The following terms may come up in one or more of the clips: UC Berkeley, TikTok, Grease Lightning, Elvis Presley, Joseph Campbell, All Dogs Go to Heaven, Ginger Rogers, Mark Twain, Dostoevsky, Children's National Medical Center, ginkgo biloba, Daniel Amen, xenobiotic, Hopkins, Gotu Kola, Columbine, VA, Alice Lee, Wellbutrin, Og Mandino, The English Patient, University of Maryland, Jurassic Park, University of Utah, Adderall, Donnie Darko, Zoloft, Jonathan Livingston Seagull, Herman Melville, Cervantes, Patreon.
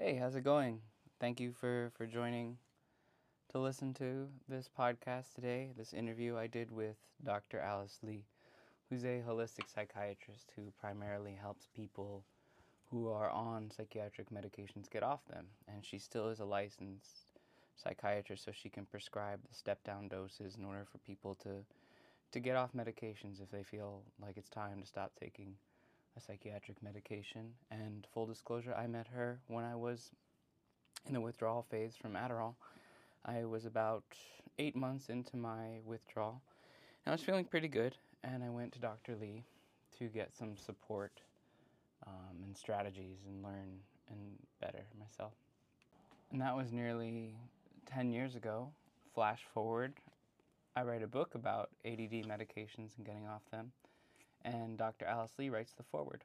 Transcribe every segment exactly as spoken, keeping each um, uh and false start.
Hey, how's it going? Thank you for, for joining to listen to this podcast today, this interview I did with Doctor Alice Lee, who's a holistic psychiatrist who primarily helps people who are on psychiatric medications get off them. And she still is a licensed psychiatrist, so she can prescribe the step-down doses in order for people to to get off medications if they feel like it's time to stop taking a psychiatric medication. And full disclosure, I met her when I was in the withdrawal phase from Adderall. I was about eight months into my withdrawal, and I was feeling pretty good, and I went to Doctor Lee to get some support um, and strategies and learn and better myself. And that was nearly ten years ago. Flash forward, I write a book about A D D medications and getting off them, and Doctor Alice Lee writes the foreword.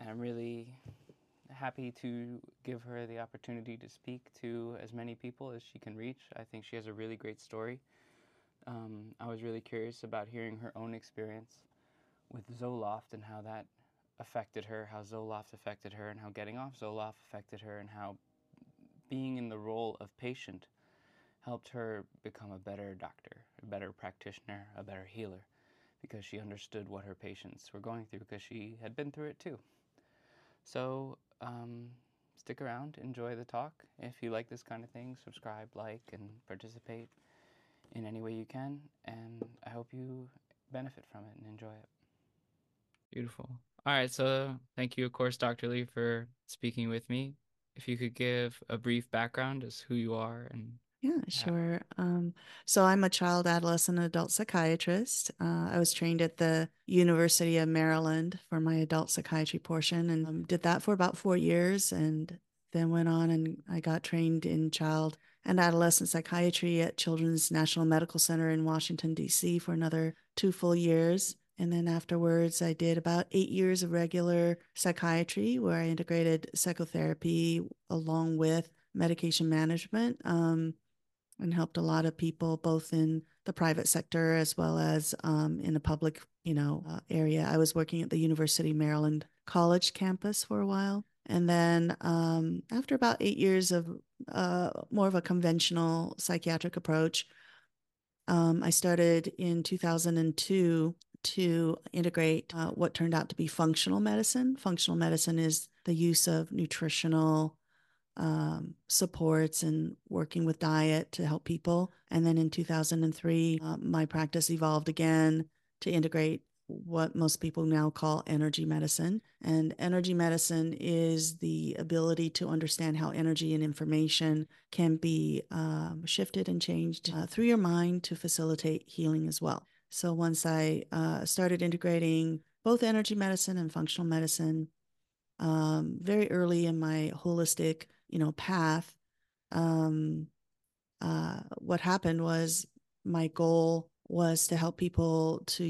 And I'm really happy to give her the opportunity to speak to as many people as she can reach. I think she has a really great story. Um, I was really curious about hearing her own experience with Zoloft and how that affected her, how Zoloft affected her, and how getting off Zoloft affected her, and how being in the role of patient helped her become a better doctor, a better practitioner, a better healer, because she understood what her patients were going through, because she had been through it too. So um, stick around, enjoy the talk. If you like this kind of thing, subscribe, like, and participate in any way you can. And I hope you benefit from it and enjoy it. Beautiful. All right, so thank you, of course, Doctor Lee, for speaking with me. If you could give a brief background as who you are and... Yeah, sure. Um, so I'm a child, adolescent, and adult psychiatrist. Uh, I was trained at the University of Maryland for my adult psychiatry portion, and um, did that for about four years and then went on and I got trained in child and adolescent psychiatry at Children's National Medical Center in Washington, D C for another two full years. And then afterwards, I did about eight years of regular psychiatry where I integrated psychotherapy along with medication management. Um, and helped a lot of people both in the private sector as well as um, in the public, you know, uh, area. I was working at the University of Maryland college campus for a while. And then um, after about eight years of uh, more of a conventional psychiatric approach, um, I started in two thousand two to integrate uh, what turned out to be functional medicine. Functional medicine is the use of nutritional Um, supports and working with diet to help people. And then in two thousand three, uh, my practice evolved again to integrate what most people now call energy medicine. And energy medicine is the ability to understand how energy and information can be um, shifted and changed uh, through your mind to facilitate healing as well. So once I uh, started integrating both energy medicine and functional medicine, Um, very early in my holistic, you know, path, um, uh, what happened was my goal was to help people to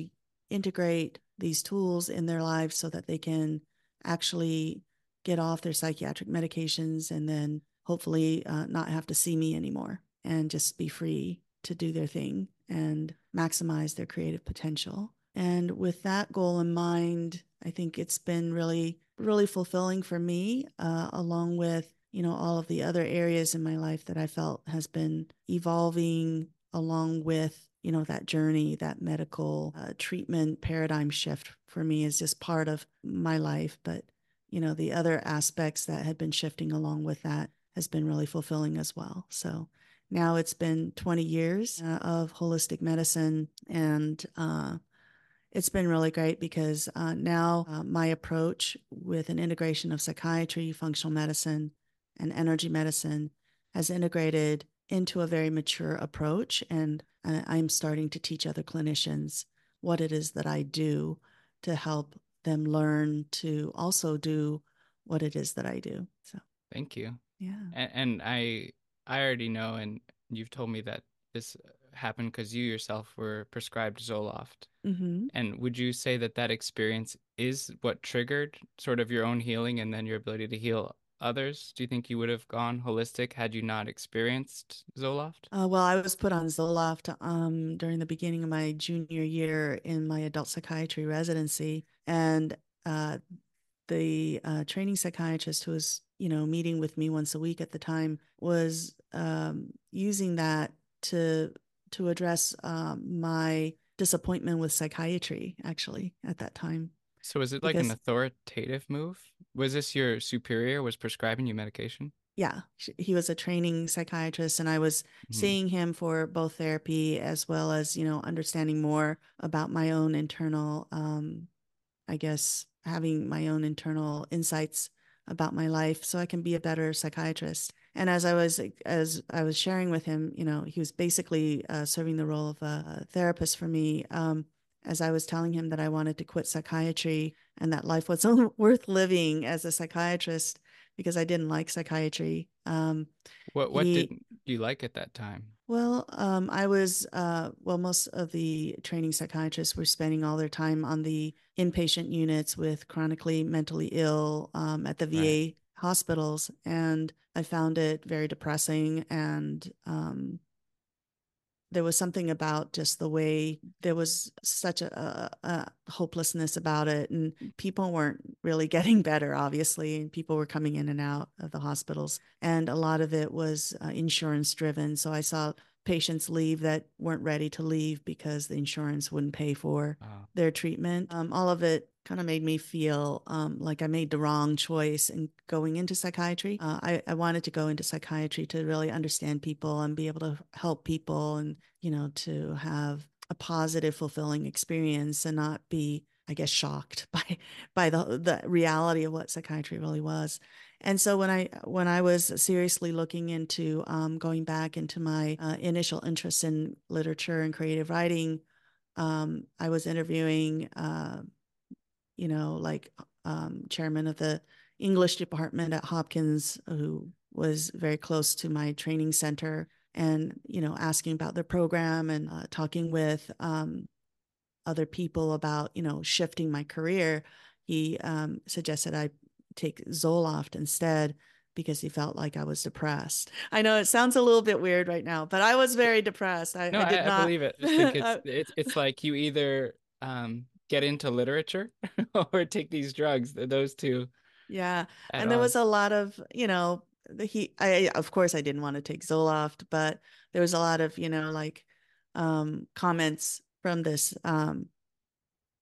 integrate these tools in their lives so that they can actually get off their psychiatric medications and then hopefully uh, not have to see me anymore and just be free to do their thing and maximize their creative potential. And with that goal in mind, I think it's been really, really fulfilling for me, uh, along with, you know, all of the other areas in my life that I felt has been evolving along with, you know, that journey, that medical uh, treatment paradigm shift for me is just part of my life. But, you know, the other aspects that had been shifting along with that has been really fulfilling as well. So now it's been twenty years uh, of holistic medicine, and, uh, it's been really great because uh, now uh, my approach with an integration of psychiatry, functional medicine, and energy medicine has integrated into a very mature approach. And uh, I'm starting to teach other clinicians what it is that I do to help them learn to also do what it is that I do. So thank you. Yeah. And, and I, I already know, and you've told me that this happened because you yourself were prescribed Zoloft. Mm-hmm. And would you say that that experience is what triggered sort of your own healing and then your ability to heal others? Do you think you would have gone holistic had you not experienced Zoloft? Uh, well, I was put on Zoloft um, during the beginning of my junior year in my adult psychiatry residency. And uh, the uh, training psychiatrist who was, you know, meeting with me once a week at the time was um, using that to to address um, my disappointment with psychiatry, actually, at that time. So was it like because, an authoritative move? Was this your superior was prescribing you medication? Yeah, he was a training psychiatrist, and I was mm-hmm. seeing him for both therapy as well as, you know, understanding more about my own internal, um, I guess, having my own internal insights about my life so I can be a better psychiatrist. And as I was as I was sharing with him, you know, he was basically uh, serving the role of a therapist for me. Um, as I was telling him that I wanted to quit psychiatry and that life was worth living as a psychiatrist, because I didn't like psychiatry. Um, what what he, didn't you like at that time? Well, um, I was, uh, well, most of the training psychiatrists were spending all their time on the inpatient units with chronically mentally ill um, at the V A right. hospitals. And I found it very depressing. And um, there was something about just the way there was such a, a, a hopelessness about it. And people weren't really getting better, obviously. And people were coming in and out of the hospitals. And a lot of it was uh, insurance driven. So I saw patients leave that weren't ready to leave because the insurance wouldn't pay for wow. their treatment. Um, all of it kind of made me feel um, like I made the wrong choice in going into psychiatry. Uh, I, I wanted to go into psychiatry to really understand people and be able to help people and, you know, to have a positive, fulfilling experience and not be, I guess, shocked by by the the reality of what psychiatry really was. And so when I when I was seriously looking into um, going back into my uh, initial interest in literature and creative writing, um, I was interviewing uh, you know, like um, chairman of the English department at Hopkins, who was very close to my training center, and, you know, asking about their program and uh, talking with um, other people about, you know, shifting my career. He um, suggested I take Zoloft instead because he felt like I was depressed. I know it sounds a little bit weird right now, but I was very depressed. I, no, I, did I, not... I believe it. Just think it's, it's, it's like you either... Um... get into literature or take these drugs, those two. Yeah. And there all. was a lot of, you know, the, he, I, of course I didn't want to take Zoloft, but there was a lot of, you know, like um, comments from this um,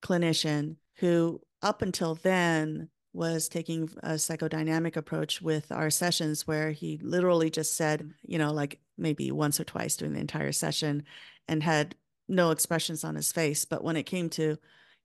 clinician who up until then was taking a psychodynamic approach with our sessions, where he literally just said, you know, like maybe once or twice during the entire session, and had no expressions on his face. But when it came to,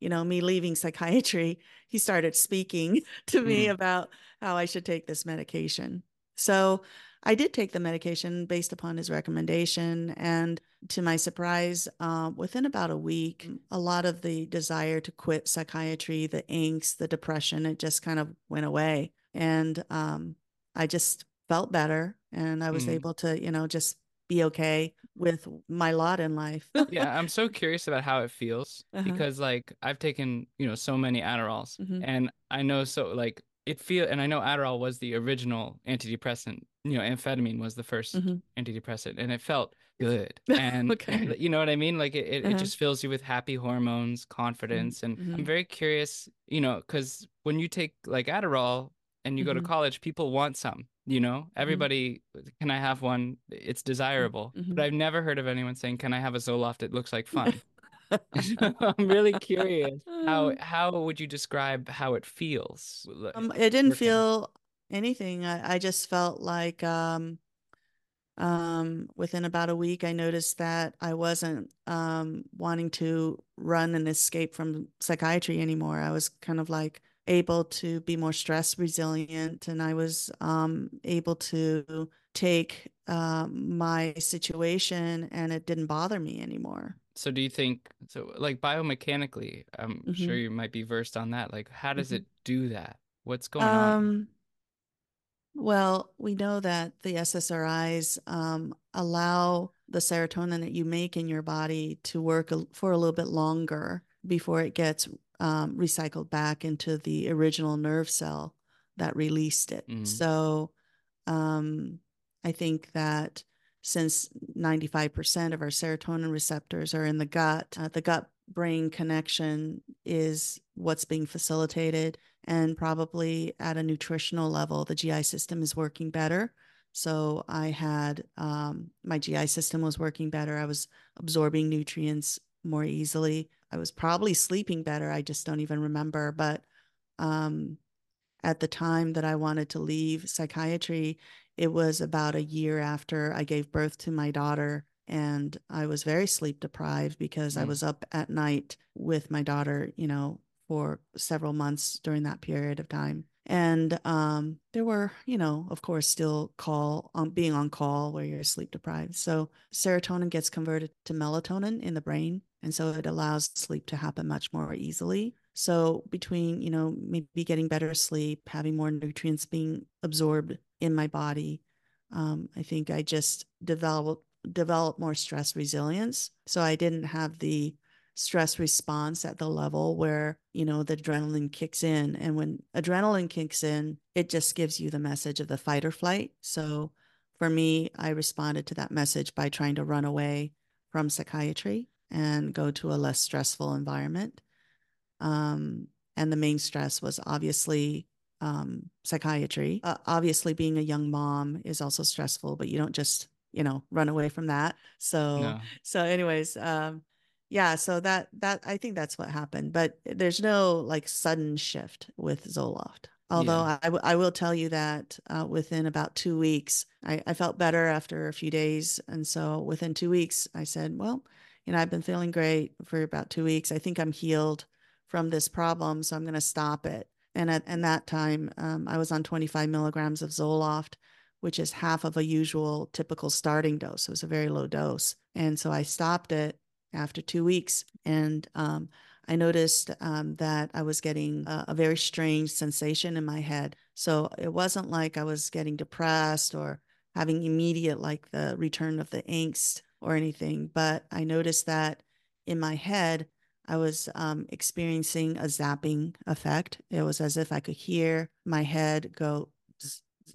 you know, me leaving psychiatry, he started speaking to me mm. about how I should take this medication. So I did take the medication based upon his recommendation. And to my surprise, uh, within about a week, a lot of the desire to quit psychiatry, the angst, the depression, it just kind of went away. And um, I just felt better. And I was mm. able to, you know, just be okay with my lot in life. Yeah, I'm so curious about how it feels uh-huh. because, like, I've taken, you know, so many Adderalls mm-hmm. and I know so like it feel and I know Adderall was the original antidepressant, you know, amphetamine was the first mm-hmm. antidepressant, and it felt good. And okay. you know what I mean? Like it, it, uh-huh. it just fills you with happy hormones, confidence. And mm-hmm. I'm very curious, you know, because when you take like Adderall and you mm-hmm. go to college, people want some. You know, everybody, mm-hmm. can I have one? It's desirable. Mm-hmm. But I've never heard of anyone saying, can I have a Zoloft? It looks like fun. I'm really curious. How how would you describe how it feels? Um, it didn't feel anything. I, I just felt like um, um, within about a week, I noticed that I wasn't um, wanting to run and escape from psychiatry anymore. I was kind of like, able to be more stress resilient. And I was um, able to take uh, my situation, and it didn't bother me anymore. So do you think, so like biomechanically, I'm mm-hmm. sure you might be versed on that. Like, how does mm-hmm. it do that? What's going um, on? Well, we know that the S S R Is um, allow the serotonin that you make in your body to work for a little bit longer before it gets Um, recycled back into the original nerve cell that released it. Mm-hmm. So um, I think that since ninety-five percent of our serotonin receptors are in the gut, uh, the gut brain connection is what's being facilitated. and probably at a nutritional level, the G I system is working better. So I had, um, my G I system was working better. I was absorbing nutrients more easily. I was probably sleeping better. I just don't even remember. But um, at the time that I wanted to leave psychiatry, it was about a year after I gave birth to my daughter. And I was very sleep deprived because mm. I was up at night with my daughter, you know, for several months during that period of time. And um, there were, you know, of course, still call on being on call where you're sleep deprived. So serotonin gets converted to melatonin in the brain. And so it allows sleep to happen much more easily. So between, you know, maybe getting better sleep, having more nutrients being absorbed in my body, um, I think I just developed developed more stress resilience. So I didn't have the stress response at the level where, you know, the adrenaline kicks in. And when adrenaline kicks in, it just gives you the message of the fight or flight. So for me, I responded to that message by trying to run away from psychiatry and go to a less stressful environment. Um, and the main stress was obviously um, psychiatry. Uh, obviously, being a young mom is also stressful, but you don't just, you know, run away from that. So, no. so anyways, um, Yeah, so that that I think that's what happened, but there's no like sudden shift with Zoloft. Although yeah. I, w I will tell you that uh, within about two weeks, I, I felt better after a few days, and so within two weeks, I said, well, you know, I've been feeling great for about two weeks. I think I'm healed from this problem, so I'm going to stop it. And at and that time, um, I was on twenty-five milligrams of Zoloft, which is half of a usual typical starting dose. It was a very low dose, and so I stopped it after two weeks. And um, I noticed um, that I was getting a, a very strange sensation in my head. So it wasn't like I was getting depressed or having immediate, like the return of the angst or anything. But I noticed that in my head, I was um, experiencing a zapping effect. It was as if I could hear my head go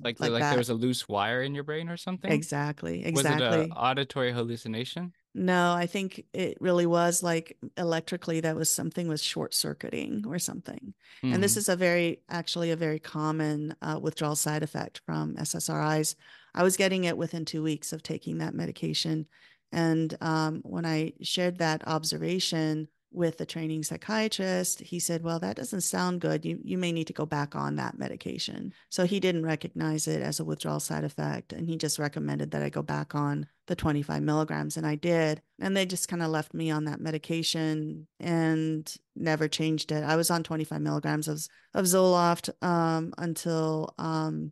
like, like, like there was a loose wire in your brain or something? Exactly. Exactly. Was it an auditory hallucination? No, I think it really was like electrically that was something was short circuiting or something. Mm-hmm. And this is a very, actually a very common uh, withdrawal side effect from S S R Is. I was getting it within two weeks of taking that medication. And um, when I shared that observation with the training psychiatrist, he said, well, that doesn't sound good. You, you may need to go back on that medication. So he didn't recognize it as a withdrawal side effect. And he just recommended that I go back on the twenty-five milligrams. And I did. And they just kind of left me on that medication and never changed it. I was on twenty-five milligrams of, of Zoloft um, until um,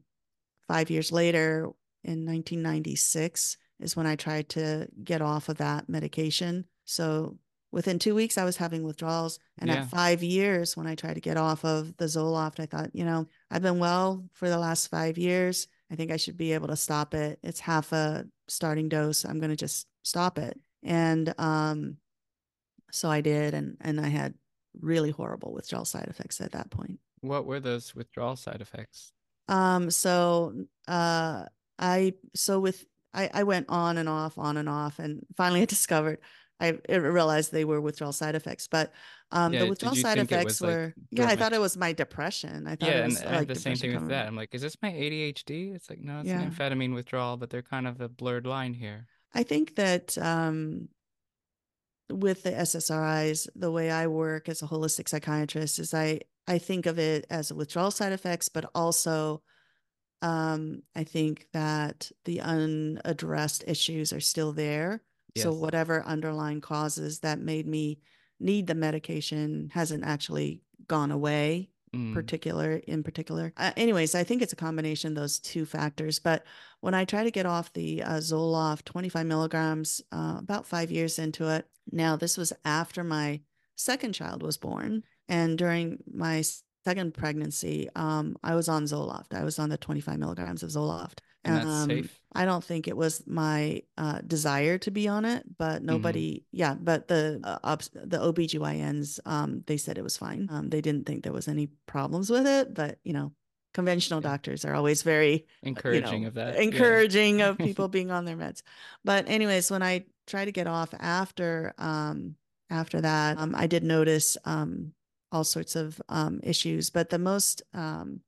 five years later in nineteen ninety-six is when I tried to get off of that medication. So within two weeks, I was having withdrawals. And yeah. at five years, when I tried to get off of the Zoloft, I thought, you know, I've been well for the last five years. I think I should be able to stop it. It's half a starting dose. I'm going to just stop it. And um, so I did. And, and I had really horrible withdrawal side effects at that point. What were those withdrawal side effects? Um, so uh, I so with I, I went on and off, on and off. And finally, I discovered I realized they were withdrawal side effects, but um, yeah, the withdrawal side effects were, like, yeah, I thought it was my depression. I thought yeah, it was and, like and the same thing with that. I'm like, is this my A D H D? It's like, no, it's yeah. an amphetamine withdrawal, but they're kind of a blurred line here. I think that um, with the S S R Is, the way I work as a holistic psychiatrist is I, I think of it as a withdrawal side effects, but also um, I think that the unaddressed issues are still there. Yes. So whatever underlying causes that made me need the medication hasn't actually gone away, mm. particular in particular. Uh, anyways, I think it's a combination of those two factors. But when I try to get off the uh, Zoloft twenty-five milligrams, uh, about five years into it, now this was after my second child was born. And during my second pregnancy, um, I was on Zoloft. I was on the twenty-five milligrams of Zoloft. And that's um, safe. I don't think it was my uh, desire to be on it, but nobody, mm-hmm. yeah, but the uh, the O B G Y Ns, um, they said it was fine. Um, they didn't think there was any problems with it, but, you know, conventional yeah. doctors are always very encouraging you know, of that, encouraging yeah. of people being on their meds. But anyways, when I tried to get off after, um, after that, um, I did notice um, all sorts of um, issues. But the most um,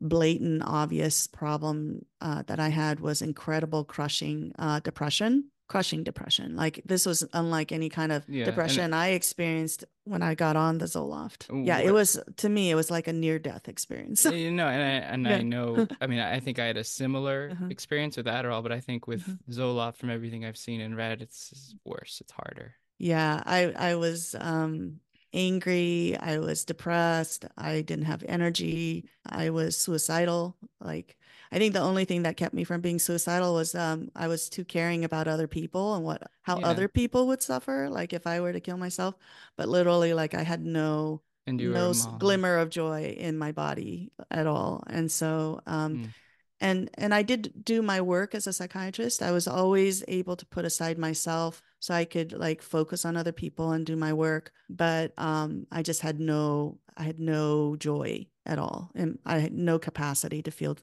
blatant, obvious problem uh, that I had was incredible crushing uh, depression, crushing depression. Like this was unlike any kind of yeah, depression it, I experienced when I got on the Zoloft. Yeah, what, it was, to me, it was like a near-death experience. You know, and I, and yeah. I know, I mean, I think I had a similar uh-huh. experience with Adderall, but I think with uh-huh. Zoloft, from everything I've seen and read, it's worse, it's harder. Yeah, I, I was um, angry. I was depressed. I didn't have energy. I was suicidal. Like, I think the only thing that kept me from being suicidal was um, I was too caring about other people and what how yeah. other people would suffer. Like if I were to kill myself, but literally like I had no no glimmer of joy in my body at all. And so um, mm. and and I did do my work as a psychiatrist. I was always able to put aside myself so I could like focus on other people and do my work. But um, I just had no, I had no joy at all. And I had no capacity to feel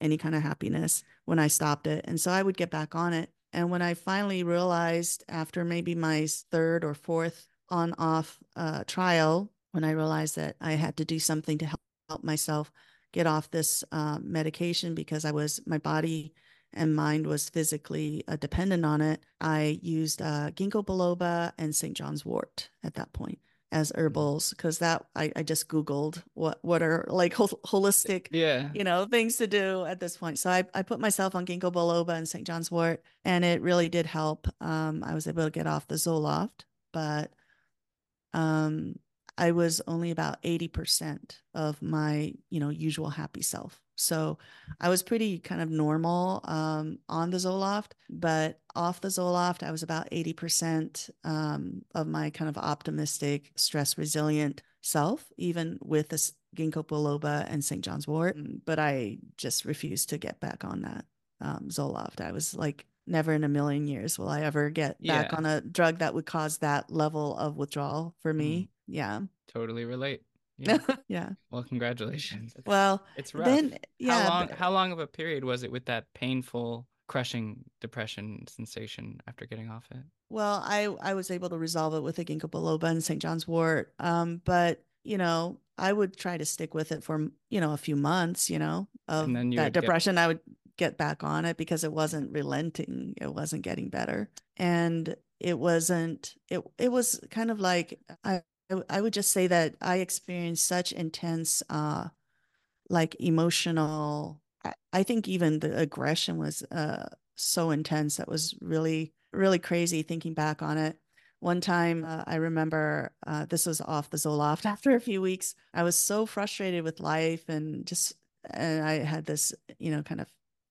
any kind of happiness when I stopped it. And so I would get back on it. And when I finally realized after maybe my third or fourth on off uh, trial, when I realized that I had to do something to help, help myself get off this uh, medication because I was, my body and mind was physically uh, dependent on it, I used uh, ginkgo biloba and Saint John's wort at that point as herbals, because that I, I just Googled what what are like hol holistic yeah. you know, things to do at this point. So I, I put myself on ginkgo biloba and Saint John's wort, and it really did help. Um, I was able to get off the Zoloft, but um, I was only about eighty percent of my, you know, usual happy self. So I was pretty kind of normal um, on the Zoloft, but off the Zoloft, I was about eighty percent um, of my kind of optimistic, stress resilient self, even with this ginkgo biloba and Saint John's wort. But I just refused to get back on that um, Zoloft. I was like, never in a million years will I ever get yeah. back on a drug that would cause that level of withdrawal for me. Mm. Yeah. Totally relate. Yeah. yeah. Well, congratulations. It's, well, it's rough. Then, yeah, how long, but... how long of a period was it with that painful, crushing depression sensation after getting off it? Well, I, I was able to resolve it with a ginkgo biloba and Saint John's wort. Um, but, you know, I would try to stick with it for, you know, a few months, you know, of and then you that depression. Get... I would get back on it because it wasn't relenting. It wasn't getting better. And it wasn't, it, it was kind of like, I, I would just say that I experienced such intense, uh, like emotional, I think even the aggression was uh, so intense. That was really, really crazy thinking back on it. One time uh, I remember uh, this was off the Zoloft after a few weeks. I was so frustrated with life and just, and I had this, you know, kind of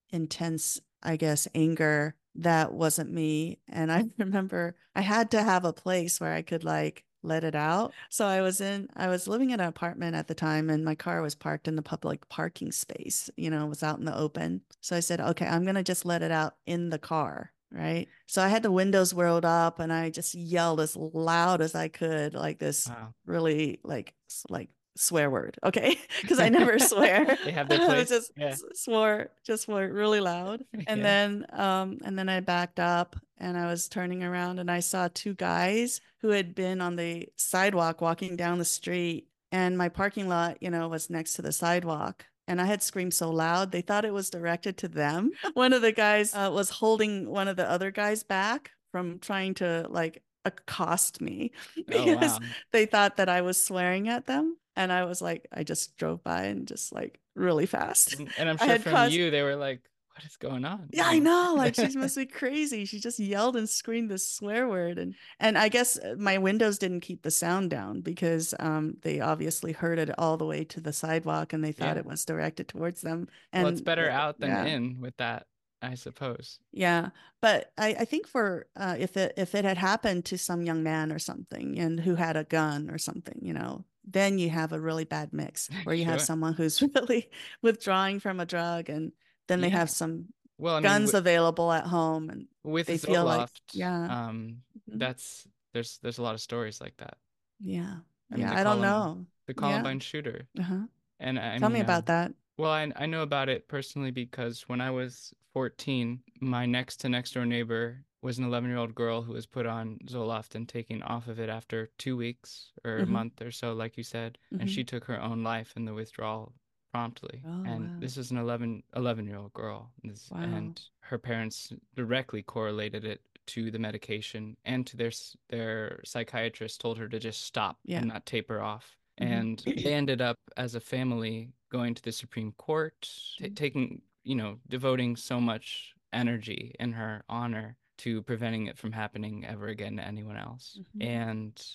intense, I guess, anger that wasn't me. And I remember I had to have a place where I could like, let it out. So I was in, I was living in an apartment at the time, and my car was parked in the public parking space, you know, it was out in the open. So I said, okay, I'm going to just let it out in the car. Right. So I had the windows rolled up and I just yelled as loud as I could, like this wow. really like, like swear word. Okay. Cause I never swear. They have their place. I just yeah. swore, just swore really loud. And yeah. then, um, and then I backed up and I was turning around and I saw two guys who had been on the sidewalk walking down the street, and my parking lot, you know, was next to the sidewalk. And I had screamed so loud, they thought it was directed to them. One of the guys uh, was holding one of the other guys back from trying to like accost me because oh, wow. they thought that I was swearing at them. And I was like, I just drove by and just like really fast. And, and I'm sure from caused... you, they were like, what is going on? Yeah, I know. Like she must be crazy. She just yelled and screamed this swear word. And, and I guess my windows didn't keep the sound down because um, they obviously heard it all the way to the sidewalk and they thought yeah. it was directed towards them. And well, it's better out than yeah. in with that, I suppose. Yeah. But I, I think for uh, if it, if it had happened to some young man or something and who had a gun or something, you know, then you have a really bad mix where you sure. have someone who's really withdrawing from a drug, and then they yeah. have some well, I mean, guns available at home, and with they Zoloft, feel like yeah, um, mm-hmm. that's there's there's a lot of stories like that. Yeah, I mean, yeah, I don't know the Columbine yeah. shooter. Uh-huh. And I tell mean, me about uh, that. Well, I I know about it personally because when I was fourteen, my next to next door neighbor was an eleven-year-old girl who was put on Zoloft and taken off of it after two weeks or mm-hmm. a month or so, like you said, mm-hmm. and she took her own life in the withdrawal promptly. Oh, and wow. this is an eleven, eleven-year-old girl. This, wow. And her parents directly correlated it to the medication, and to their their psychiatrist told her to just stop yeah. and not taper off. Mm-hmm. And they ended up, as a family, going to the Supreme Court, t- taking, you know, devoting so much energy in her honor to preventing it from happening ever again to anyone else. Mm-hmm. And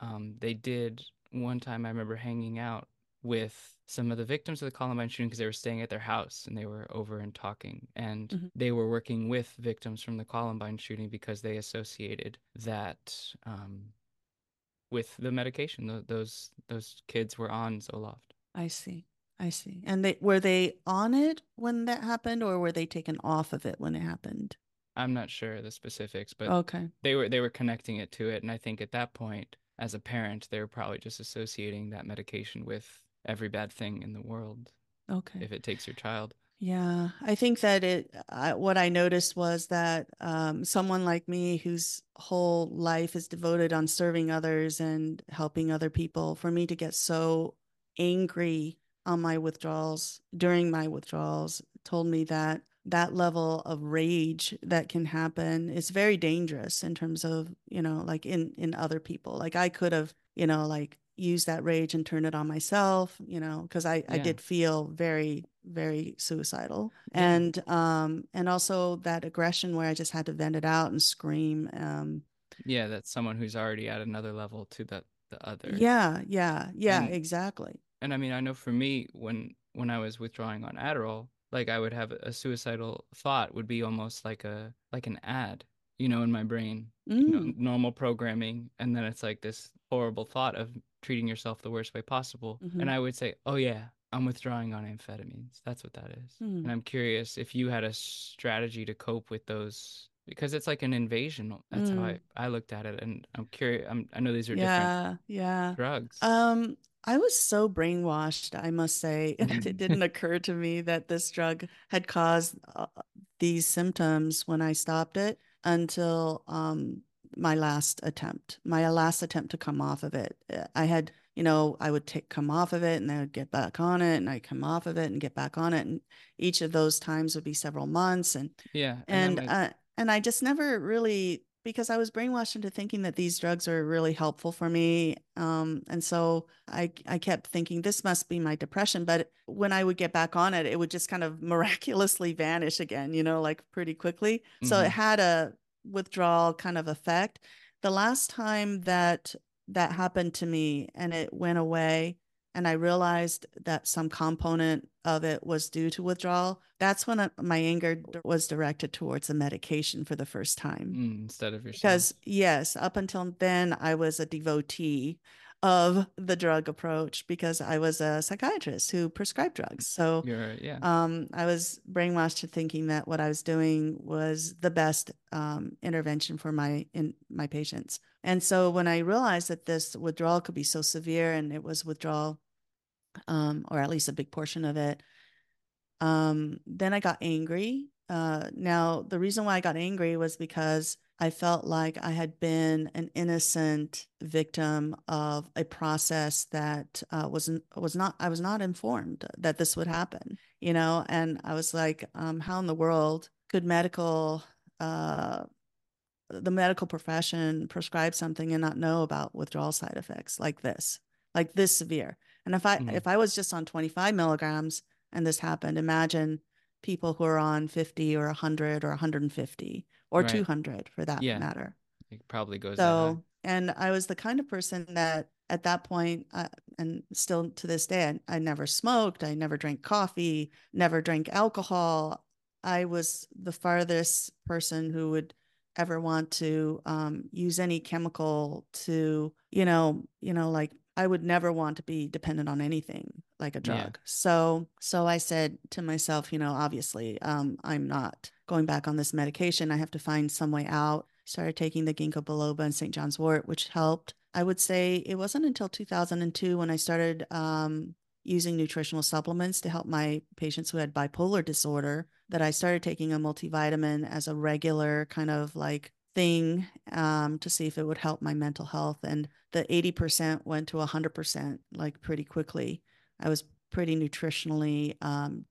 um, they did, one time I remember hanging out with some of the victims of the Columbine shooting because they were staying at their house and they were over and talking. And mm-hmm. they were working with victims from the Columbine shooting because they associated that um, with the medication. Th- those those kids were on Zoloft. I see. I see. And they were they on it when that happened, or were they taken off of it when it happened? I'm not sure the specifics, but okay. they were they were connecting it to it. And I think at that point, as a parent, they were probably just associating that medication with every bad thing in the world. Okay. If it takes your child. Yeah. I think that it, I, what I noticed was that um, someone like me whose whole life is devoted on serving others and helping other people, for me to get so angry on my withdrawals, during my withdrawals, told me that that level of rage that can happen is very dangerous in terms of, you know, like in, in other people. Like I could have, you know, like used that rage and turned it on myself, you know, because I, yeah. I did feel very, very suicidal. Yeah. And, um, and also that aggression where I just had to vent it out and scream. Um, yeah. That's someone who's already at another level to the, the other. Yeah. Yeah. Yeah, and, exactly. And I mean, I know for me, when, when I was withdrawing on Adderall, like I would have a suicidal thought would be almost like a like an ad, you know, in my brain, mm. you know, normal programming. And then it's like this horrible thought of treating yourself the worst way possible. Mm-hmm. And I would say, oh, yeah, I'm withdrawing on amphetamines. That's what that is. Mm. And I'm curious if you had a strategy to cope with those, because it's like an invasion. That's mm. how I, I looked at it. And I'm curious. I'm, I know these are yeah, different yeah. drugs. Um. I was so brainwashed, I must say. It didn't occur to me that this drug had caused uh, these symptoms when I stopped it until um, my last attempt, my last attempt to come off of it. I had, you know, I would take come off of it and I would get back on it, and I'd come off of it and get back on it. And each of those times would be several months. And yeah, and and, I, and I just never really, because I was brainwashed into thinking that these drugs are really helpful for me. Um, and so I, I kept thinking this must be my depression. But when I would get back on it, it would just kind of miraculously vanish again, you know, like pretty quickly. Mm-hmm. So it had a withdrawal kind of effect. The last time that that happened to me and it went away, and I realized that some component of it was due to withdrawal, that's when my anger was directed towards the medication for the first time. Mm, instead of yourself. Because, yes, up until then, I was a devotee of the drug approach because I was a psychiatrist who prescribed drugs. So You're, yeah. um, I was brainwashed to thinking that what I was doing was the best um, intervention for my in my patients. And so when I realized that this withdrawal could be so severe, and it was withdrawal, um, or at least a big portion of it, um, then I got angry. Uh, now, the reason why I got angry was because I felt like I had been an innocent victim of a process that uh, wasn't was not I was not informed that this would happen, you know. And I was like, um, how in the world could medical uh, the medical profession prescribe something and not know about withdrawal side effects like this, like this severe? And if I mm-hmm. if I was just on twenty-five milligrams and this happened, imagine people who are on fifty or one hundred or one hundred fifty. Or right. two hundred for that yeah. matter. It probably goes so, that high. And I was the kind of person that at that point, uh, and still to this day, I, I never smoked. I never drank coffee, never drank alcohol. I was the farthest person who would ever want to um, use any chemical to, you know, you know, like I would never want to be dependent on anything like a drug. Yeah. So, so I said to myself, you know, obviously um, I'm not going back on this medication. I have to find some way out. Started taking the ginkgo biloba and Saint John's wort, which helped. I would say it wasn't until two thousand two when I started um, using nutritional supplements to help my patients who had bipolar disorder, that I started taking a multivitamin as a regular kind of like thing um, to see if it would help my mental health. And the eighty percent went to one hundred percent like pretty quickly. I was pretty nutritionally um,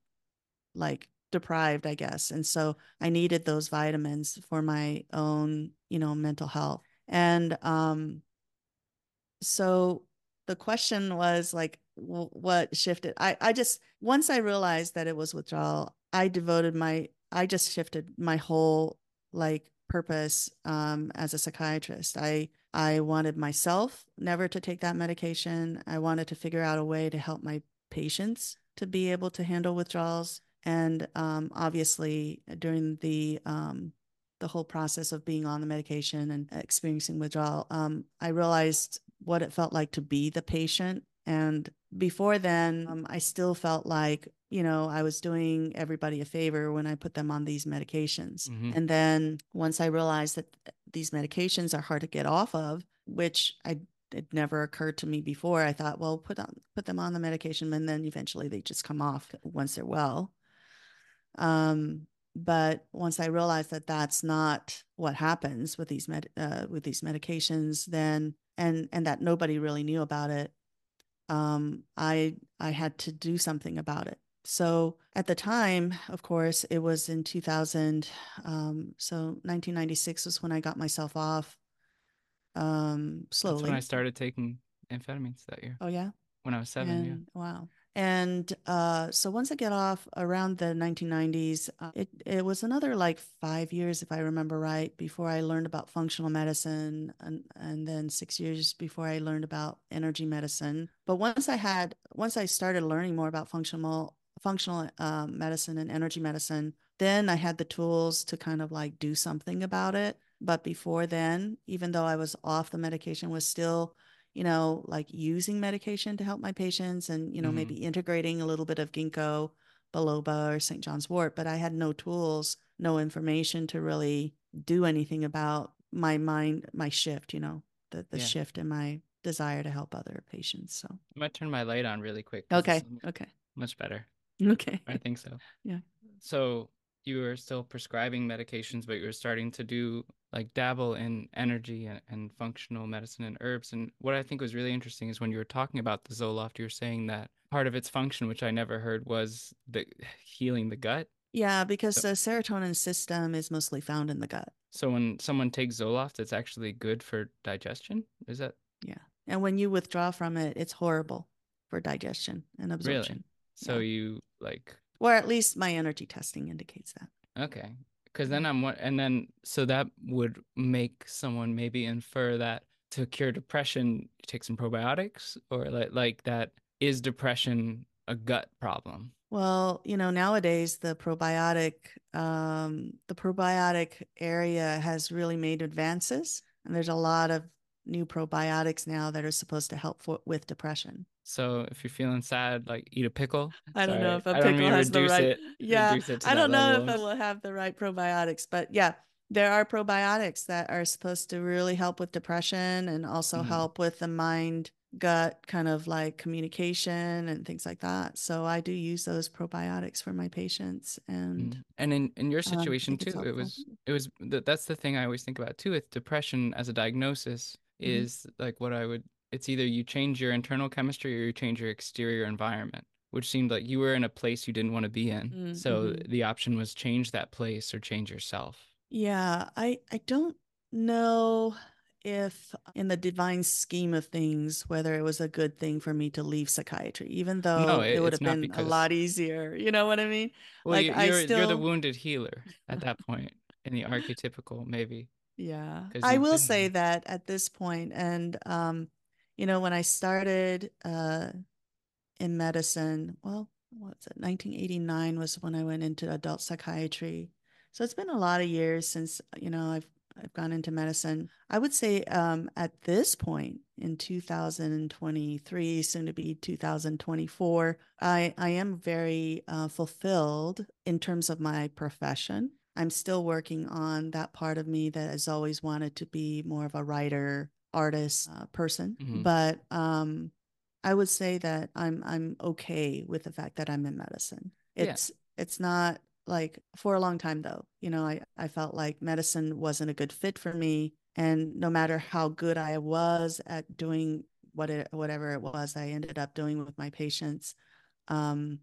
like deprived, I guess. And so I needed those vitamins for my own, you know, mental health. And um, so the question was like, w- what shifted? I, I just, once I realized that it was withdrawal, I devoted my, I just shifted my whole like purpose um, as a psychiatrist. I, I wanted myself never to take that medication. I wanted to figure out a way to help my patients to be able to handle withdrawals. And um, obviously during the, um, the whole process of being on the medication and experiencing withdrawal, um, I realized what it felt like to be the patient. And before then, um, I still felt like, you know, I was doing everybody a favor when I put them on these medications. Mm-hmm. And then once I realized that these medications are hard to get off of, which I it never occurred to me before, I thought, well, put on, put them on the medication, and then eventually they just come off once they're well. Um, but once I realized that that's not what happens with these med uh, with these medications, then and and that nobody really knew about it, um, I I had to do something about it. So at the time, of course, it was in two thousand. Um, so nineteen ninety-six was when I got myself off um, slowly. That's when I started taking amphetamines that year. Oh, yeah? When I was seven, and, yeah. Wow. And uh, so once I get off around the nineteen nineties, uh, it, it was another like five years, if I remember right, before I learned about functional medicine, and, and then six years before I learned about energy medicine. But once I had, once I started learning more about functional functional uh, medicine and energy medicine, then I had the tools to kind of like do something about it. But before then, even though I was off the medication, was still, you know, like using medication to help my patients and, you know, mm-hmm. maybe integrating a little bit of ginkgo biloba or Saint John's wort, but I had no tools, no information to really do anything about my mind, my shift, you know, the, the yeah. shift in my desire to help other patients. So I'm going to turn my light on really quick. Okay. Okay. Much better. Okay. I think so. Yeah. So you were still prescribing medications, but you were starting to do like dabble in energy and, and functional medicine and herbs. And what I think was really interesting is when you were talking about the Zoloft, you were saying that part of its function, which I never heard, was the healing the gut. Yeah, because so, the serotonin system is mostly found in the gut. So when someone takes Zoloft, it's actually good for digestion? Is that? Yeah. And when you withdraw from it, it's horrible for digestion and absorption. Really? So yeah. you like, or at least my energy testing indicates that. Okay. Because then I'm, and then, so that would make someone maybe infer that to cure depression, you take some probiotics, or like, like that is depression a gut problem? Well, you know, nowadays the probiotic, um, the probiotic area has really made advances, and there's a lot of new probiotics now that are supposed to help for, with depression. So if you're feeling sad, like eat a pickle. I don't Sorry. know if a pickle has the right. It, yeah, I don't know level. if it will have the right probiotics, but yeah, there are probiotics that are supposed to really help with depression and also mm-hmm. help with the mind gut kind of like communication and things like that. So I do use those probiotics for my patients. And mm-hmm. and in, in your situation um, too, it was it was that's the thing I always think about too with depression as a diagnosis is mm-hmm. like what I would. It's either you change your internal chemistry or you change your exterior environment, which seemed like you were in a place you didn't want to be in. Mm-hmm. So the option was change that place or change yourself. Yeah, I, I don't know if in the divine scheme of things, whether it was a good thing for me to leave psychiatry, even though no, it, it would have been because... a lot easier. You know what I mean? Well, like, you're, I you're, still... you're the wounded healer at that point in the archetypical, maybe. Yeah, I will didn't... say that at this point, and um. You know, when I started uh, in medicine, well, what's it? nineteen eighty-nine was when I went into adult psychiatry. So it's been a lot of years since, you know, I've I've gone into medicine. I would say um, at this point in two thousand twenty-three, soon to be two thousand twenty-four, I, I am very uh, fulfilled in terms of my profession. I'm still working on that part of me that has always wanted to be more of a writer, artist, uh, person, mm-hmm. but um, I would say that I'm I'm okay with the fact that I'm in medicine. It's yeah. it's not like for a long time though, you know, I, I felt like medicine wasn't a good fit for me. And no matter how good I was at doing what it, whatever it was I ended up doing with my patients, um,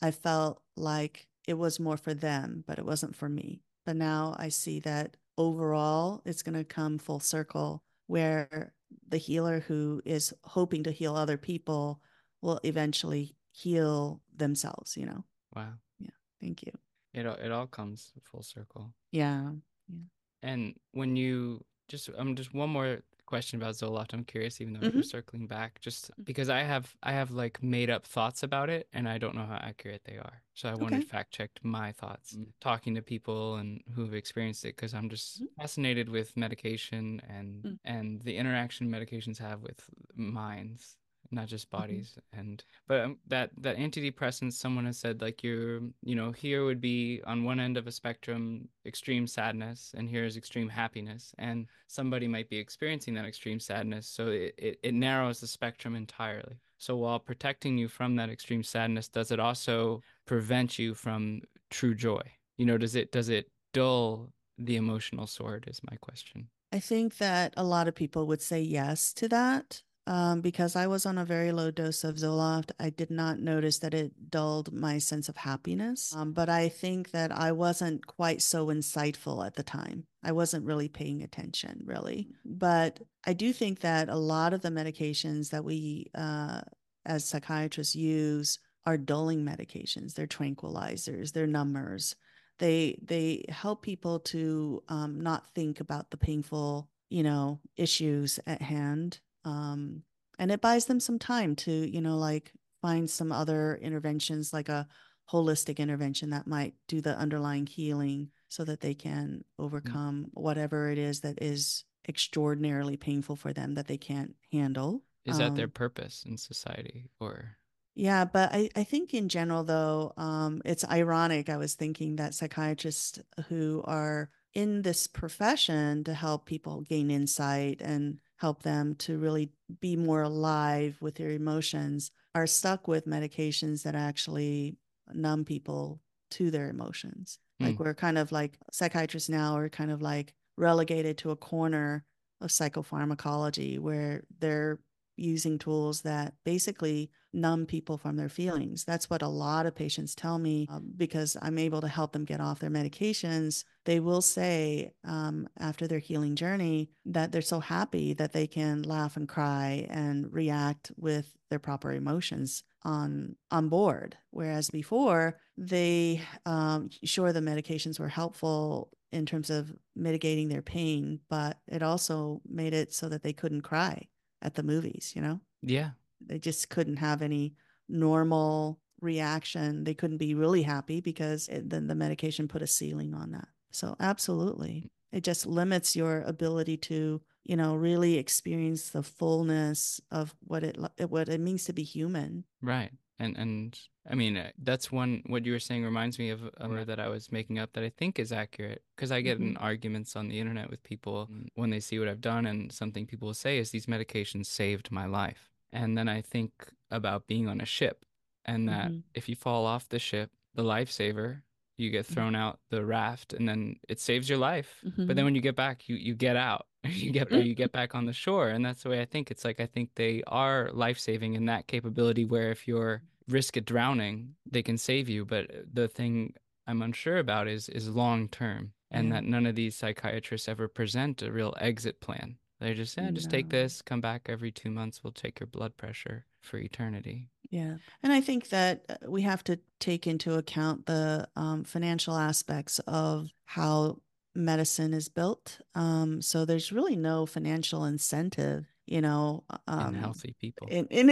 I felt like it was more for them, but it wasn't for me. But now I see that overall it's going to come full circle where the healer who is hoping to heal other people will eventually heal themselves, you know? Wow. Yeah. Thank you. It, it all comes full circle. Yeah. Yeah. And when you just, I'm um, just one more question about Zoloft. I'm curious, even though mm-hmm. we're circling back, just because I have, I have like made up thoughts about it and I don't know how accurate they are. So I okay. wanted to fact check my thoughts, mm-hmm. talking to people and who've experienced it. Cause I'm just mm-hmm. fascinated with medication and, mm-hmm. and the interaction medications have with minds, not just bodies. Mm-hmm. And, but um, that, that antidepressants, someone has said like you're, you know, here would be on one end of a spectrum, extreme sadness, and here is extreme happiness. And somebody might be experiencing that extreme sadness. So it, it, it narrows the spectrum entirely. So while protecting you from that extreme sadness, does it also prevent you from true joy? You know, does it, does it dull the emotional sword is my question. I think that a lot of people would say yes to that. Um, because I was on a very low dose of Zoloft, I did not notice that it dulled my sense of happiness. Um, but I think that I wasn't quite so insightful at the time. I wasn't really paying attention, really. But I do think that a lot of the medications that we uh, as psychiatrists use are dulling medications. They're tranquilizers, they're numbers. They, they help people to um, not think about the painful, you know, issues at hand. Um, and it buys them some time to, you know, like find some other interventions, like a holistic intervention that might do the underlying healing so that they can overcome mm-hmm. whatever it is that is extraordinarily painful for them that they can't handle. Is um, that their purpose in society or? Yeah, but I, I think in general, though, um, it's ironic. I was thinking that psychiatrists who are in this profession to help people gain insight and help them to really be more alive with their emotions are stuck with medications that actually numb people to their emotions. Mm. Like we're kind of like psychiatrists now are kind of like relegated to a corner of psychopharmacology where they're using tools that basically numb people from their feelings. That's what a lot of patients tell me um, because I'm able to help them get off their medications. They will say um, after their healing journey that they're so happy that they can laugh and cry and react with their proper emotions on, on board. Whereas before they, um, sure, the medications were helpful in terms of mitigating their pain, but it also made it so that they couldn't cry at the movies, you know? Yeah. They just couldn't have any normal reaction. They couldn't be really happy because it, then the medication put a ceiling on that. So absolutely. It just limits your ability to, you know, really experience the fullness of what it, what it means to be human. Right. And, and I mean, that's one, what you were saying reminds me of a word that I was making up that I think is accurate because I get mm-hmm. in arguments on the internet with people mm-hmm. when they see what I've done, and something people will say is these medications saved my life. And then I think about being on a ship and that mm-hmm. if you fall off the ship, the lifesaver, you get thrown mm-hmm. out the raft and then it saves your life. Mm-hmm. But then when you get back, you, you get out. You get you get back on the shore. And that's the way I think. It's like I think they are life-saving in that capability where if you're risk of drowning, they can save you. But the thing I'm unsure about is is long-term, and yeah. that none of these psychiatrists ever present a real exit plan. They're just, yeah, just no. take this, come back every two months, we'll take your blood pressure for eternity. Yeah. And I think that we have to take into account the um, financial aspects of how medicine is built. Um, so there's really no financial incentive, you know, um, in healthy people, in, in,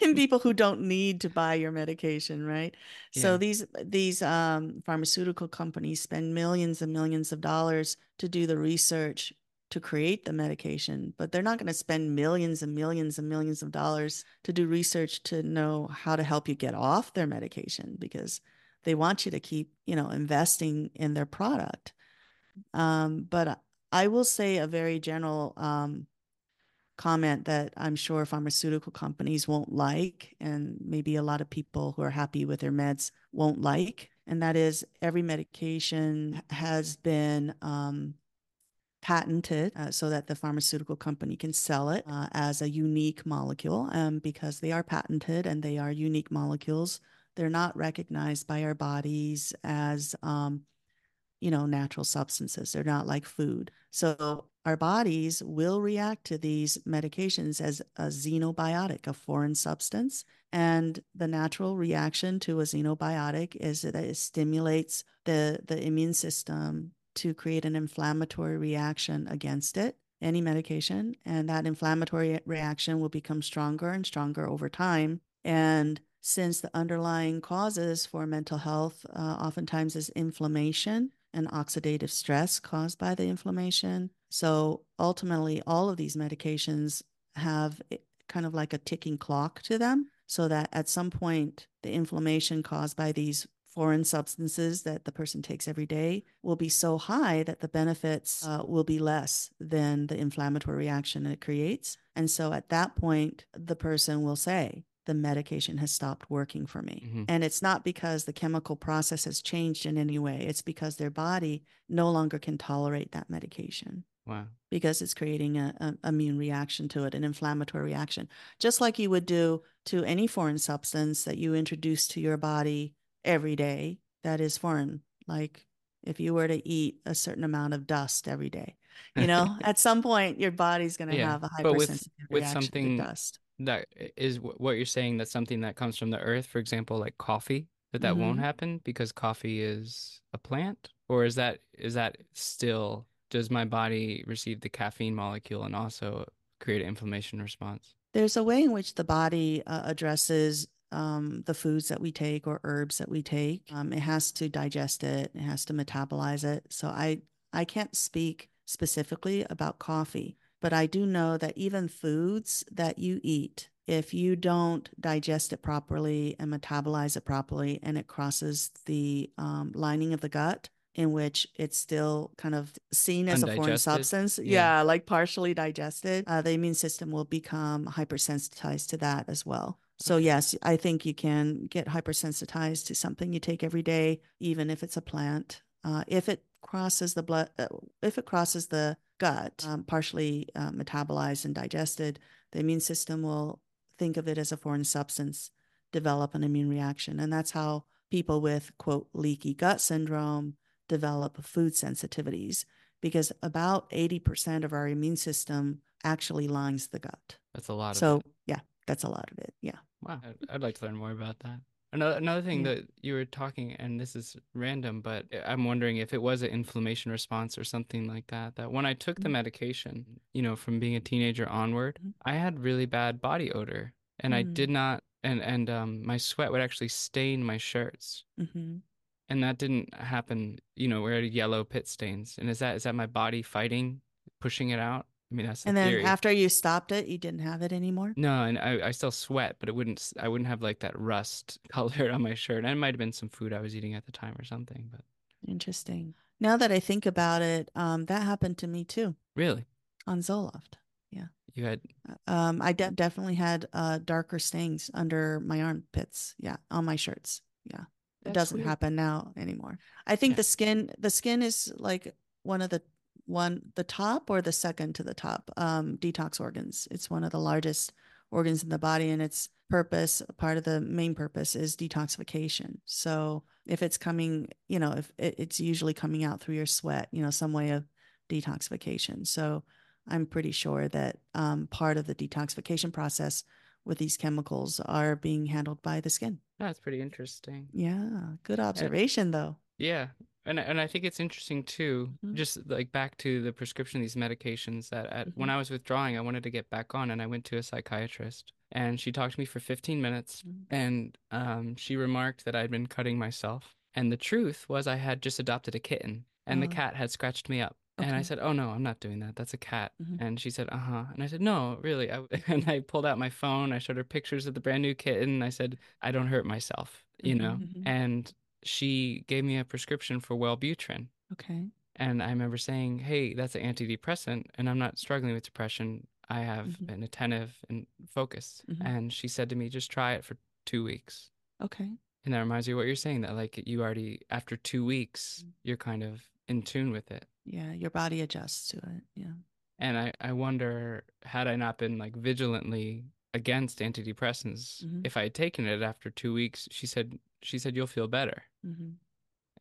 in people who don't need to buy your medication. Right. Yeah. So these, these, um, pharmaceutical companies spend millions and millions of dollars to do the research to create the medication, but they're not going to spend millions and millions and millions of dollars to do research to know how to help you get off their medication because they want you to keep, you know, investing in their product. Um, but I will say a very general um, comment that I'm sure pharmaceutical companies won't like, and maybe a lot of people who are happy with their meds won't like. And that is, every medication has been um, patented uh, so that the pharmaceutical company can sell it uh, as a unique molecule, um, because they are patented and they are unique molecules. They're not recognized by our bodies as, um, you know, natural substances. They're not like food. So our bodies will react to these medications as a xenobiotic, a foreign substance. And the natural reaction to a xenobiotic is that it stimulates the, the immune system to create an inflammatory reaction against it, any medication. And that inflammatory reaction will become stronger and stronger over time. And since the underlying causes for mental health uh, oftentimes is inflammation and oxidative stress caused by the inflammation. So ultimately, all of these medications have kind of like a ticking clock to them, so that at some point, the inflammation caused by these foreign substances that the person takes every day will be so high that the benefits uh, will be less than the inflammatory reaction it creates. And so at that point, the person will say, the medication has stopped working for me. Mm-hmm. And it's not because the chemical process has changed in any way. It's because their body no longer can tolerate that medication. Wow. Because it's creating an immune reaction to it, an inflammatory reaction, just like you would do to any foreign substance that you introduce to your body every day that is foreign. Like if you were to eat a certain amount of dust every day, you know, at some point your body's going to yeah. have a hypersensitive reaction with something... to dust. That is what you're saying, that's something that comes from the earth, for example, like coffee, that that mm-hmm. won't happen because coffee is a plant? Or is that is that still, does my body receive the caffeine molecule and also create an inflammation response? There's a way in which the body uh, addresses um, the foods that we take or herbs that we take. Um, it has to digest it. It has to metabolize it. So I, I can't speak specifically about coffee. But I do know that even foods that you eat, if you don't digest it properly and metabolize it properly, and it crosses the um, lining of the gut, in which it's still kind of seen as a foreign substance, yeah, yeah like partially digested, uh, the immune system will become hypersensitized to that as well. So yes, I think you can get hypersensitized to something you take every day, even if it's a plant, uh, if it crosses the blood, uh, if it crosses the gut, um, partially uh, metabolized and digested, the immune system will think of it as a foreign substance, develop an immune reaction. And that's how people with, quote, leaky gut syndrome develop food sensitivities, because about eighty percent of our immune system actually lines the gut. That's a lot of so, it. So, yeah, that's a lot of it. Yeah. Wow. I'd like to learn more about that. Another, another thing yeah. that you were talking, and this is random, but I'm wondering if it was an inflammation response or something like that, that when I took the medication, you know, from being a teenager onward, I had really bad body odor, and mm-hmm. I did not, and, and um, my sweat would actually stain my shirts. Mm-hmm. And that didn't happen, you know, where yellow pit stains. And is that is that my body fighting, pushing it out? I mean, that's the and then theory. After you stopped it, you didn't have it anymore? No, and I, I still sweat, but it wouldn't. I wouldn't have like that rust color on my shirt. And it might have been some food I was eating at the time or something. But interesting. Now that I think about it, um, that happened to me too. Really? On Zoloft, yeah. You had? Um, I de- definitely had uh, darker stains under my armpits. Yeah, on my shirts. Yeah, that's it doesn't weird. happen now anymore. I think yeah. the skin. The skin is like one of the. one the top or the second to the top um detox organs. It's one of the largest organs in the body, and its purpose, part of the main purpose, is detoxification. So if it's coming, you know, if it, it's usually coming out through your sweat, you know, some way of detoxification. So I'm pretty sure that um part of the detoxification process with these chemicals are being handled by the skin. That's pretty interesting. Yeah, good observation yeah. though. Yeah. And and I think it's interesting too, mm-hmm. just like back to the prescription of these medications, that at, mm-hmm. when I was withdrawing, I wanted to get back on, and I went to a psychiatrist, and she talked to me for fifteen minutes, mm-hmm. and um, she remarked that I'd been cutting myself. And the truth was, I had just adopted a kitten, and uh-huh. the cat had scratched me up. Okay. And I said, oh no, I'm not doing that. That's a cat. Mm-hmm. And she said, uh-huh. And I said, no, really. I, and I pulled out my phone. I showed her pictures of the brand new kitten. I said, I don't hurt myself, you mm-hmm. know? And she gave me a prescription for Wellbutrin. Okay. And I remember saying, hey, that's an antidepressant, and I'm not struggling with depression. I have mm-hmm. been attentive and focused. Mm-hmm. And she said to me, just try it for two weeks. Okay. And that reminds me of what you're saying, that like you already, after two weeks, mm-hmm. you're kind of in tune with it. Yeah, your body adjusts to it. Yeah. And I, I wonder, had I not been like vigilantly against antidepressants, mm-hmm. if I had taken it after two weeks, she said, she said, you'll feel better. Mm-hmm.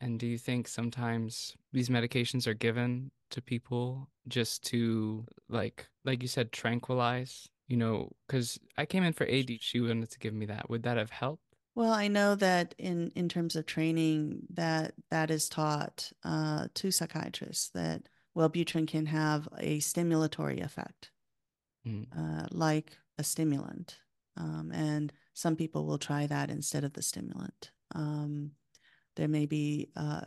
And do you think sometimes these medications are given to people just to, like, like you said, tranquilize, you know, because I came in for A D, she wanted to give me that. Would that have helped? Well, I know that in, in terms of training, that that is taught uh, to psychiatrists, that Wellbutrin can have a stimulatory effect, mm. uh, like a stimulant. Um, and some people will try that instead of the stimulant. Um, there may be uh,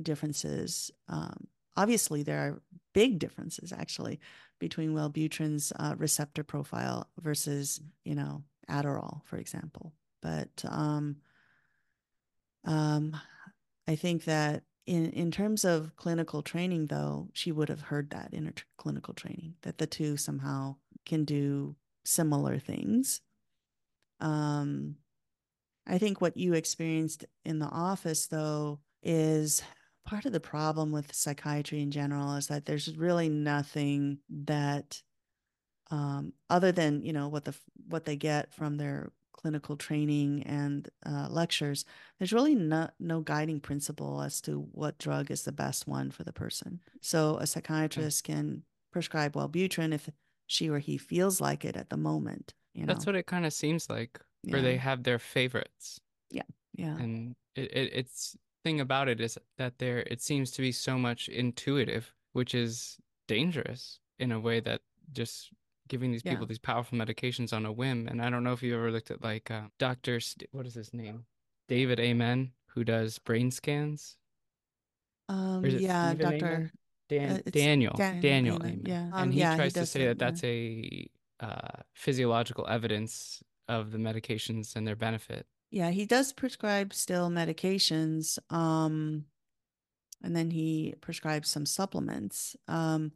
differences. Um, obviously, there are big differences, actually, between Wellbutrin's uh, receptor profile versus, you know, Adderall, for example. But um, um, I think that in, in terms of clinical training, though, she would have heard that in her t- clinical training, that the two somehow can do similar things. Um, I think what you experienced in the office, though, is part of the problem with psychiatry in general, is that there's really nothing that um, other than, you know, what the what they get from their clinical training and uh, lectures, there's really no, no guiding principle as to what drug is the best one for the person. So a psychiatrist okay. can prescribe Wellbutrin if she or he feels like it at the moment. You know? That's what it kind of seems like, yeah. where they have their favorites. Yeah, yeah. And it, it, it's thing about it is that there it seems to be so much intuitive, which is dangerous in a way that just giving these yeah. people these powerful medications on a whim. And I don't know if you ever looked at like uh, Doctor St- what is his name? David Amen, who does brain scans. Um, yeah, Doctor Dan- uh, Daniel, Dan- Daniel Amen. Amen. Yeah. Um, and he yeah, tries he to say it, that that's yeah. a uh, physiological evidence of the medications and their benefit. Yeah, he does prescribe still medications, um, and then he prescribes some supplements. Um,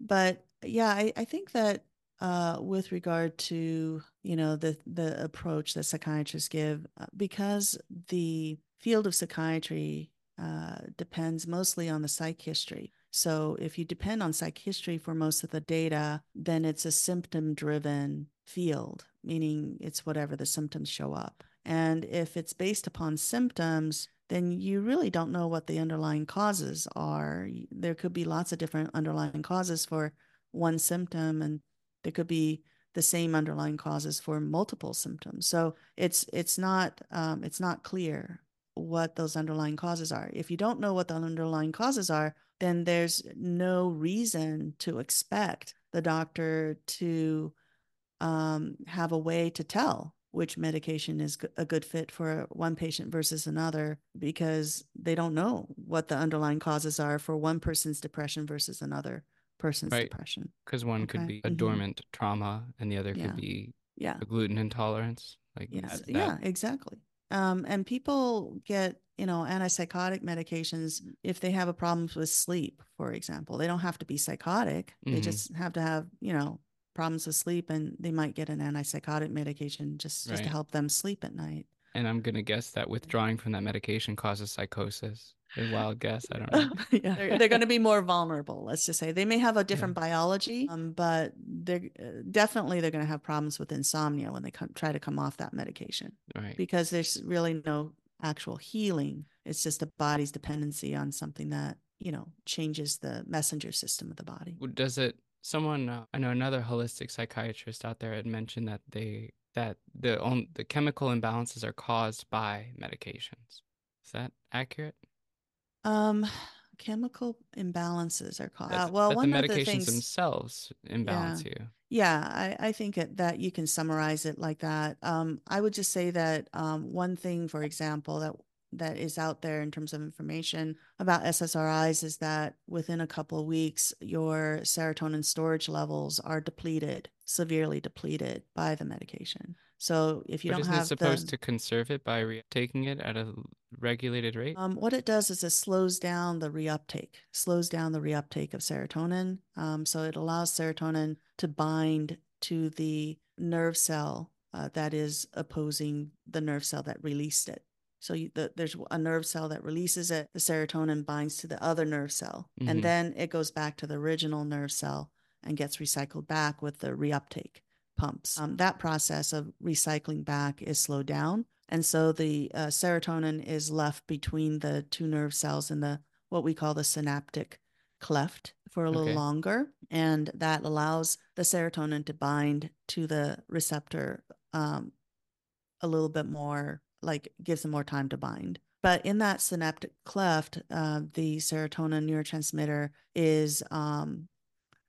but yeah, I, I think that Uh, with regard to, you know, the the approach that psychiatrists give, because the field of psychiatry uh, depends mostly on the psych history. So if you depend on psych history for most of the data, then it's a symptom-driven field, meaning it's whatever the symptoms show up. And if it's based upon symptoms, then you really don't know what the underlying causes are. There could be lots of different underlying causes for one symptom, and there could be the same underlying causes for multiple symptoms. So it's it's not um, it's not clear what those underlying causes are. If you don't know what the underlying causes are, then there's no reason to expect the doctor to um, have a way to tell which medication is a good fit for one patient versus another, because they don't know what the underlying causes are for one person's depression versus another person's right. depression, because one okay. could be a mm-hmm. dormant trauma and the other yeah. could be yeah. a gluten intolerance, like yeah, that, that. yeah exactly um and people get, you know, antipsychotic medications if they have a problem with sleep, for example. They don't have to be psychotic, mm-hmm. they just have to have, you know, problems with sleep, and they might get an antipsychotic medication just just right. to help them sleep at night. And I'm gonna guess that withdrawing from that medication causes psychosis. A wild guess, I don't know. yeah, they're, they're going to be more vulnerable. Let's just say they may have a different yeah. biology, um, but they're uh, definitely they're going to have problems with insomnia when they come, try to come off that medication, right? Because there's really no actual healing. It's just the body's dependency on something that, you know, changes the messenger system of the body. Does it? Someone uh, I know, another holistic psychiatrist out there had mentioned that they that the on, the chemical imbalances are caused by medications. Is that accurate? Um, chemical imbalances are called. Uh, well, one the medications of the things, themselves imbalance yeah, you. Yeah, I, I think it, that you can summarize it like that. Um, I would just say that um, one thing, for example, that that is out there in terms of information about S S R Is is that within a couple of weeks, your serotonin storage levels are depleted, severely depleted by the medication. So if you but don't isn't have it supposed the, to conserve it by re- taking it at a regulated rate? Um, what it does is it slows down the reuptake, slows down the reuptake of serotonin. Um, so it allows serotonin to bind to the nerve cell uh, that is opposing the nerve cell that released it. So you, the, there's a nerve cell that releases it, the serotonin binds to the other nerve cell, mm-hmm. and then it goes back to the original nerve cell and gets recycled back with the reuptake pumps. Um, that process of recycling back is slowed down. And so the uh, serotonin is left between the two nerve cells in the what we call the synaptic cleft for a little okay. longer. And that allows the serotonin to bind to the receptor um, a little bit more, like gives them more time to bind. But in that synaptic cleft, uh, the serotonin neurotransmitter is um,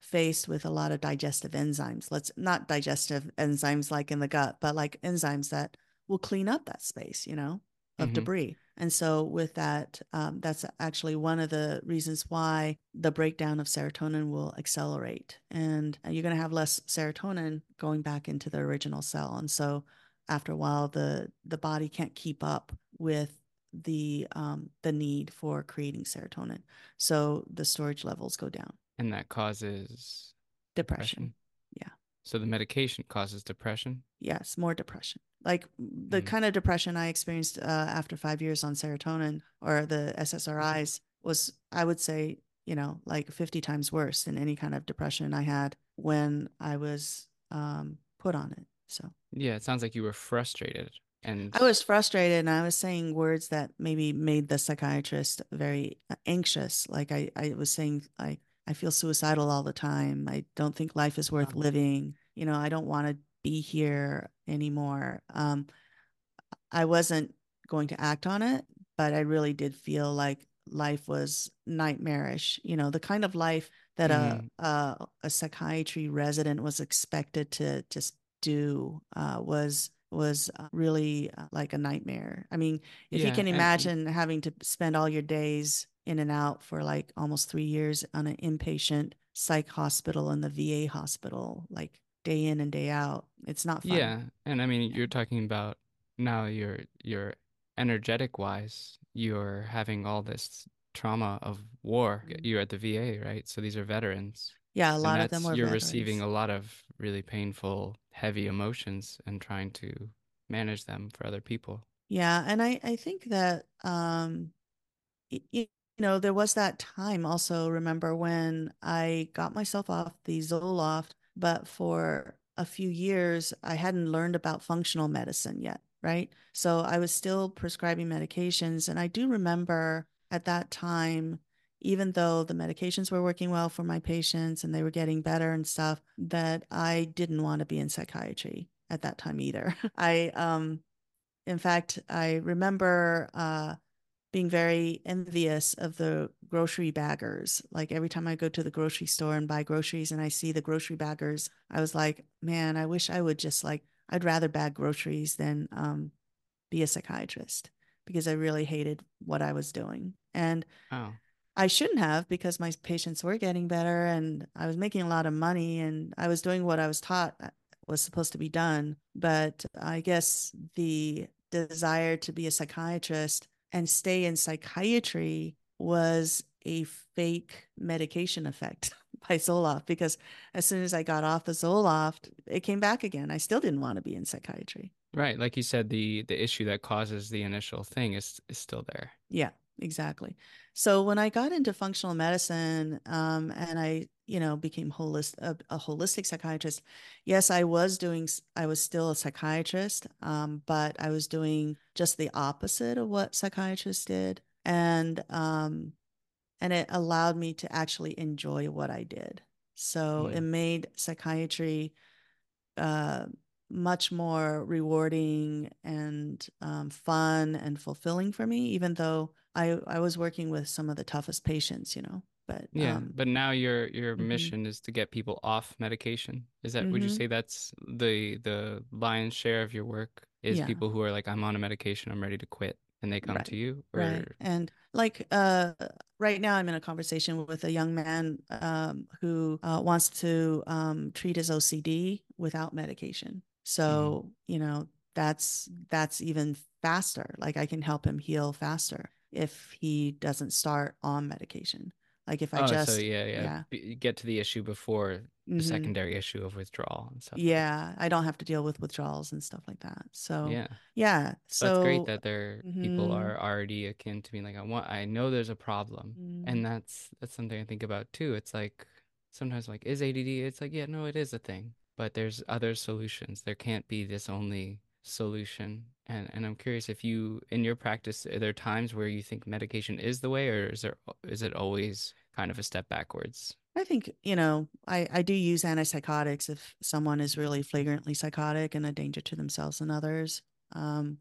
faced with a lot of digestive enzymes. Let's not digestive enzymes like in the gut, but like enzymes that will clean up that space, you know, of mm-hmm. debris. And so with that, um, that's actually one of the reasons why the breakdown of serotonin will accelerate. And you're going to have less serotonin going back into the original cell. And so after a while, the, the body can't keep up with the um, the need for creating serotonin. So the storage levels go down. And that causes? Depression. depression. Yeah. So the medication causes depression? Yes, more depression. Like the mm. kind of depression I experienced uh, after five years on serotonin or the S S R Is was, I would say, you know, like fifty times worse than any kind of depression I had when I was um, put on it. So yeah, it sounds like you were frustrated. And I was frustrated, and I was saying words that maybe made the psychiatrist very anxious. Like I, I was saying, I, I feel suicidal all the time. I don't think life is worth living. You know, I don't want to be here anymore. Um, I wasn't going to act on it, but I really did feel like life was nightmarish. You know, the kind of life that mm. a, a a psychiatry resident was expected to just do uh, was was really uh, like a nightmare. I mean, if yeah, you can imagine I, having to spend all your days in and out for like almost three years on an inpatient psych hospital in the V A hospital, like day in and day out, it's not fun. Yeah, and I mean, yeah. you're talking about now you're you're energetic wise, you're having all this trauma of war. Mm-hmm. You're at the V A, right? So these are veterans. Yeah, a lot of them were. You're veterans. Receiving a lot of really painful, heavy emotions and trying to manage them for other people. Yeah, and I, I think that, um, you, you know, there was that time also, remember, when I got myself off the Zoloft, but for a few years, I hadn't learned about functional medicine yet, right? So I was still prescribing medications, and I do remember at that time, even though the medications were working well for my patients and they were getting better and stuff, that I didn't want to be in psychiatry at that time either. I, um, in fact, I remember uh, being very envious of the grocery baggers. Like every time I go to the grocery store and buy groceries and I see the grocery baggers, I was like, man, I wish I would just like, I'd rather bag groceries than um, be a psychiatrist, because I really hated what I was doing. And oh. I shouldn't have, because my patients were getting better and I was making a lot of money and I was doing what I was taught was supposed to be done. But I guess the desire to be a psychiatrist and stay in psychiatry was a fake medication effect by Zoloft, because as soon as I got off the Zoloft, it came back again. I still didn't want to be in psychiatry. Right. Like you said, the the issue that causes the initial thing is is still there. Yeah. Exactly. So when I got into functional medicine um, and I, you know, became holist, a, a holistic psychiatrist, yes, I was doing, I was still a psychiatrist, um, but I was doing just the opposite of what psychiatrists did. And, um, and it allowed me to actually enjoy what I did. So mm-hmm. it made psychiatry uh, much more rewarding and um, fun and fulfilling for me, even though I, I was working with some of the toughest patients, you know, but yeah. Um, but now your your mm-hmm. mission is to get people off medication. Is that mm-hmm. would you say that's the the lion's share of your work? Is yeah. people who are like, I'm on a medication, I'm ready to quit. and they come right. to you? Or... Right. And like uh, right now I'm in a conversation with a young man um, who uh, wants to um, treat his O C D without medication. So, mm-hmm. you know, that's, that's even faster. Like I can help him heal faster if he doesn't start on medication. Like if I oh, just so yeah, yeah. yeah. get to the issue before the mm-hmm. secondary issue of withdrawal and stuff. Yeah. Like I don't have to deal with withdrawals and stuff like that. So yeah. Yeah. So, so it's great that there mm-hmm. people are already akin to being like, I want, I know there's a problem. Mm-hmm. And that's, that's something I think about too. It's like, sometimes like, is A D D? It's like, yeah, no, it is a thing, but there's other solutions. There can't be this only solution. And and I'm curious if you, in your practice, are there times where you think medication is the way, or is there, is it always kind of a step backwards? I think, you know, I, I do use antipsychotics if someone is really flagrantly psychotic and a danger to themselves and others. Um,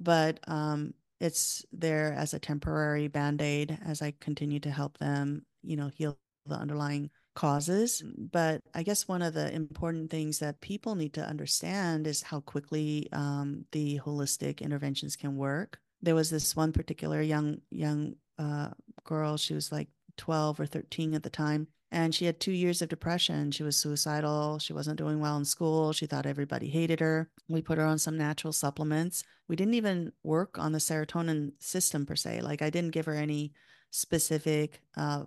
but um, it's there as a temporary Band-Aid as I continue to help them, you know, heal the underlying causes. But I guess one of the important things that people need to understand is how quickly um, the holistic interventions can work. There was this one particular young young uh, girl, she was like twelve or thirteen at the time, and she had two years of depression. She was suicidal. She wasn't doing well in school. She thought everybody hated her. We put her on some natural supplements. We didn't even work on the serotonin system per se. Like I didn't give her any specific uh,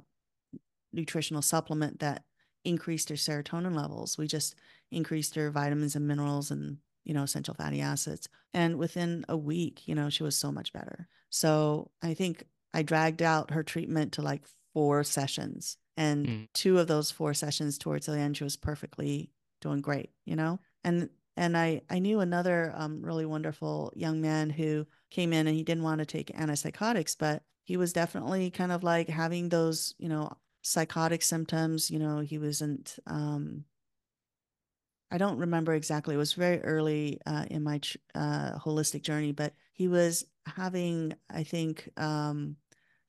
nutritional supplement that increased her serotonin levels. We just increased her vitamins and minerals and, you know, essential fatty acids. And within a week, you know, she was so much better. So I think I dragged out her treatment to like four sessions, and mm. two of those four sessions towards the end, she was perfectly doing great, you know? And, and I, I knew another um, really wonderful young man who came in and he didn't want to take antipsychotics, but he was definitely kind of like having those, you know, psychotic symptoms. You know, he wasn't, um, I don't remember exactly. It was very early uh, in my uh, holistic journey, but he was having, I think, um,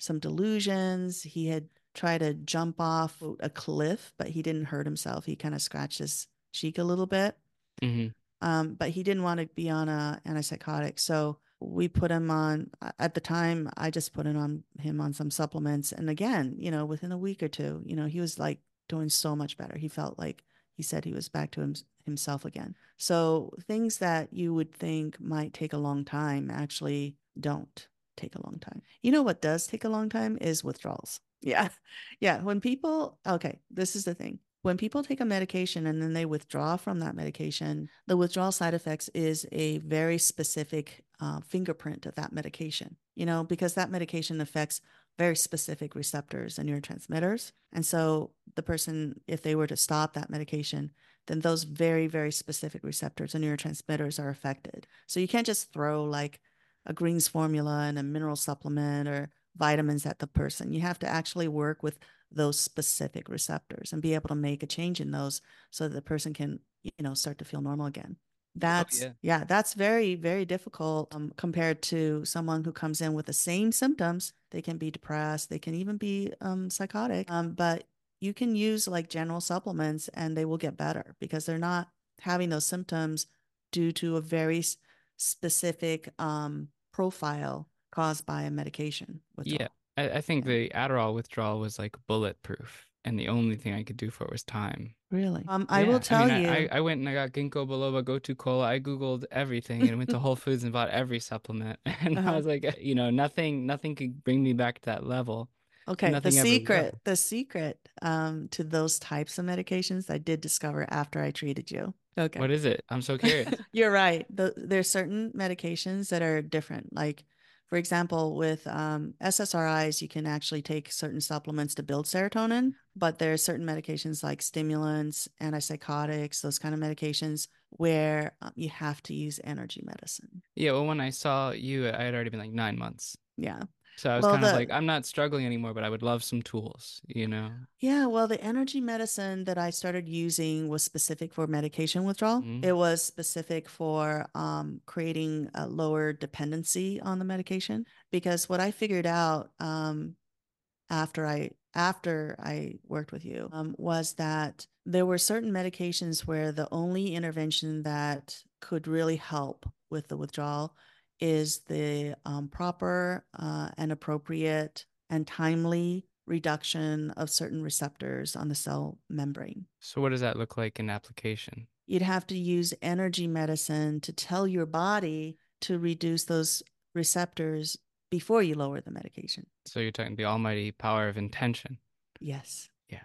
some delusions. He had tried to jump off a cliff, but he didn't hurt himself. He kind of scratched his cheek a little bit, mm-hmm. um, but he didn't want to be on a antipsychotic. So we put him on, at the time, I just put it on him on some supplements. And again, you know, within a week or two, you know, he was like doing so much better. He felt like, he said he was back to him, himself again. So things that you would think might take a long time actually don't take a long time. You know what does take a long time is withdrawals. Yeah. Yeah. When people, okay, this is the thing. When people take a medication and then they withdraw from that medication, the withdrawal side effects is a very specific uh, fingerprint of that medication, you know, because that medication affects very specific receptors and neurotransmitters. And so the person, if they were to stop that medication, then those very, very specific receptors and neurotransmitters are affected. So you can't just throw like a greens formula and a mineral supplement or vitamins at the person. You have to actually work with those specific receptors and be able to make a change in those so that the person can, you know, start to feel normal again. That's, oh, yeah. yeah, that's very, very difficult um, compared to someone who comes in with the same symptoms. They can be depressed. They can even be um, psychotic, um, but you can use like general supplements and they will get better because they're not having those symptoms due to a very specific um, profile caused by a medication withdrawal. Yeah. I, I think yeah. the Adderall withdrawal was like bulletproof, and the only thing I could do for it was time. Really? Um, yeah. I will tell I mean, you. I, I went and I got ginkgo biloba, Gotu Kola. I Googled everything and went to Whole Foods and bought every supplement. And uh-huh. I was like, you know, nothing, nothing could bring me back to that level. Okay. Nothing the secret, the secret um, to those types of medications I did discover after I treated you. Okay. What is it? I'm so curious. You're right. The, there are certain medications that are different. Like, for example, with um, S S R Is, you can actually take certain supplements to build serotonin, but there are certain medications like stimulants, antipsychotics, those kind of medications where um, you have to use energy medicine. Yeah. Well, when I saw you, I had already been like nine months. Yeah. So I was well, kind of the, like, I'm not struggling anymore, but I would love some tools, you know? Yeah. Well, the energy medicine that I started using was specific for medication withdrawal. Mm-hmm. It was specific for um, creating a lower dependency on the medication, because what I figured out um, after I, after I worked with you um, was that there were certain medications where the only intervention that could really help with the withdrawal is the um, proper uh, and appropriate and timely reduction of certain receptors on the cell membrane. So what does that look like in application? You'd have to use energy medicine to tell your body to reduce those receptors before you lower the medication. So you're talking the almighty power of intention. Yes. Yeah.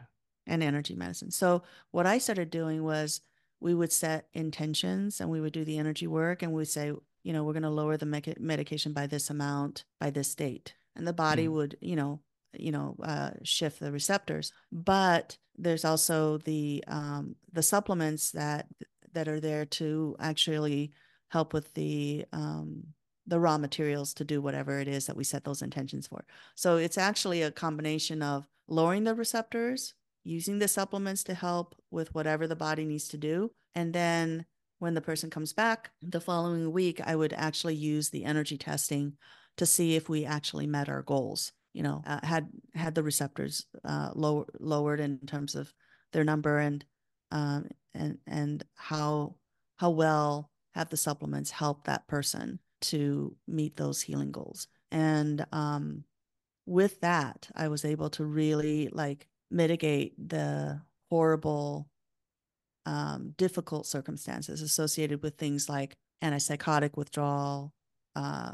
And energy medicine. So what I started doing was we would set intentions and we would do the energy work and we would say, you know, we're going to lower the me- medication by this amount, by this date. And the body mm. would, you know, you know, uh, shift the receptors. But there's also the, um, the supplements that, that are there to actually help with the, um, the raw materials to do whatever it is that we set those intentions for. So it's actually a combination of lowering the receptors, using the supplements to help with whatever the body needs to do. And then when the person comes back the following week, I would actually use the energy testing to see if we actually met our goals. You know, uh, had had the receptors uh, low, lowered in terms of their number, and um, and and how how well have the supplements helped that person to meet those healing goals. And um, with that, I was able to really like mitigate the horrible, um, difficult circumstances associated with things like antipsychotic withdrawal, uh,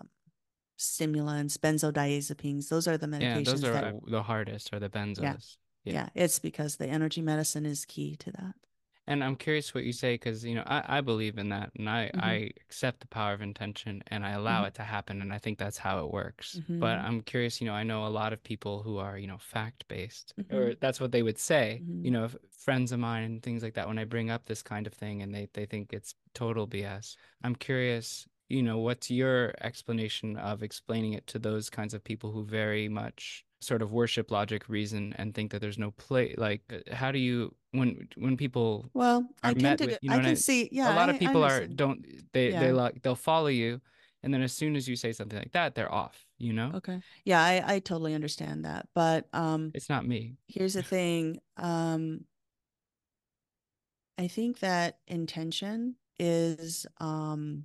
stimulants, benzodiazepines. Those are the medications. Yeah, those are that, the hardest, are the benzos. Yeah, yeah. yeah, it's because the energy medicine is key to that. And I'm curious what you say, because, you know, I, I believe in that, and I, mm-hmm. I accept the power of intention, and I allow mm-hmm. it to happen, and I think that's how it works. Mm-hmm. But I'm curious, you know, I know a lot of people who are, you know, fact-based, mm-hmm. or that's what they would say, mm-hmm. you know, friends of mine and things like that, when I bring up this kind of thing, and they, they think it's total B S. I'm curious, you know, what's your explanation of explaining it to those kinds of people who very much sort of worship logic, reason, and think that there's no play? Like, how do you, when when people well, are I met with, you know, I can I, see, yeah, a lot I, of people are don't they yeah. they like they'll follow you, and then as soon as you say something like that, they're off, you know? Okay, yeah, I I totally understand that, but um, it's not me. Here's the thing, um, I think that intention is um.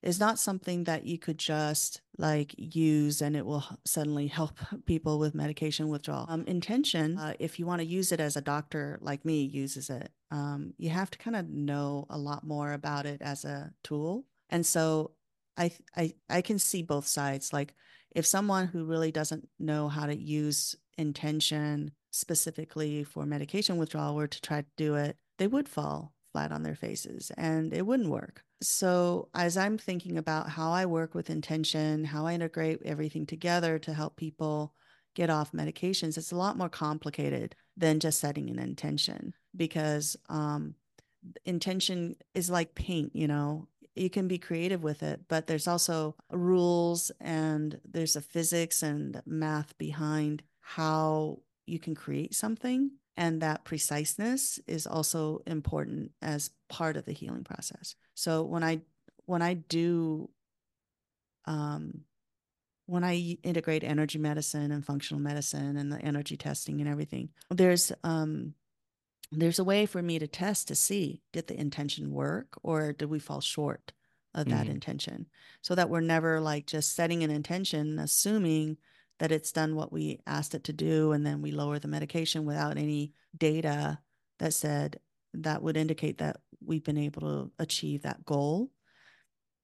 is not something that you could just like use and it will suddenly help people with medication withdrawal. Um, intention, uh, if you want to use it as a doctor like me uses it, um, you have to kind of know a lot more about it as a tool. And so I, I, I can see both sides. Like if someone who really doesn't know how to use intention specifically for medication withdrawal were to try to do it, they would fall flat on their faces and it wouldn't work. So as I'm thinking about how I work with intention, how I integrate everything together to help people get off medications, it's a lot more complicated than just setting an intention, because um, intention is like paint, you know, you can be creative with it, but there's also rules and there's a physics and math behind how you can create something. And that preciseness is also important as part of the healing process. So when I when I do, um, when I integrate energy medicine and functional medicine and the energy testing and everything, there's um, there's a way for me to test to see, did the intention work or did we fall short of that mm-hmm. intention? So that we're never like just setting an intention, assuming that it's done what we asked it to do, and then we lower the medication without any data that said that would indicate that we've been able to achieve that goal.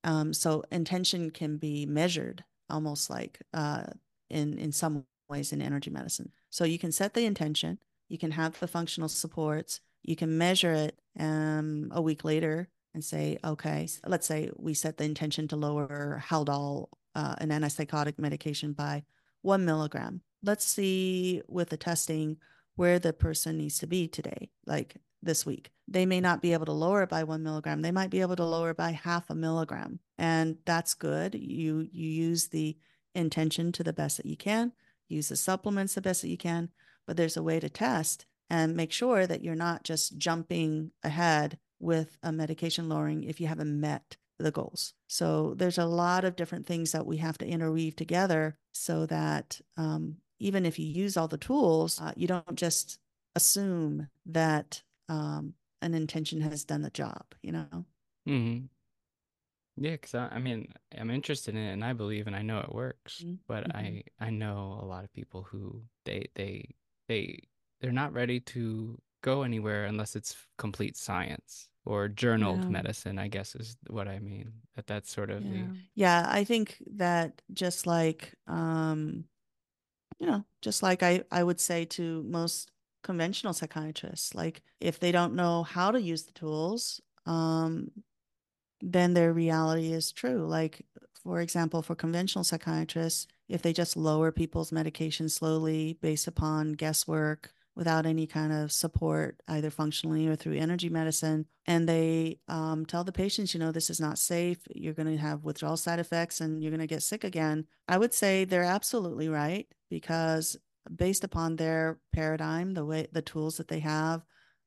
Um, so intention can be measured almost like uh, in, in some ways in energy medicine. So you can set the intention, you can have the functional supports, you can measure it um, a week later and say, okay, let's say we set the intention to lower Haldol, uh, an antipsychotic medication, by one milligram. Let's see with the testing where the person needs to be today, like this week. They may not be able to lower it by one milligram. They might be able to lower it by half a milligram. And that's good. You, you use the intention to the best that you can, use the supplements the best that you can, but there's a way to test and make sure that you're not just jumping ahead with a medication lowering if you haven't met the goals. So there's a lot of different things that we have to interweave together so that um, even if you use all the tools, uh, you don't just assume that um, an intention has done the job, you know? Mm-hmm. Yeah, because I, I mean, I'm interested in it and I believe and I know it works, mm-hmm. but mm-hmm. I I know a lot of people who they they they they're not ready to go anywhere unless it's complete science or journaled yeah. medicine, I guess is what I mean. That that's sort of yeah. the yeah. I think that just like um, you know, just like I I would say to most conventional psychiatrists, like if they don't know how to use the tools, um. then their reality is true. Like, for example, for conventional psychiatrists, if they just lower people's medication slowly based upon guesswork without any kind of support, either functionally or through energy medicine, and they um, tell the patients, you know, this is not safe, you're going to have withdrawal side effects and you're going to get sick again, I would say they're absolutely right, because based upon their paradigm, the way the tools that they have,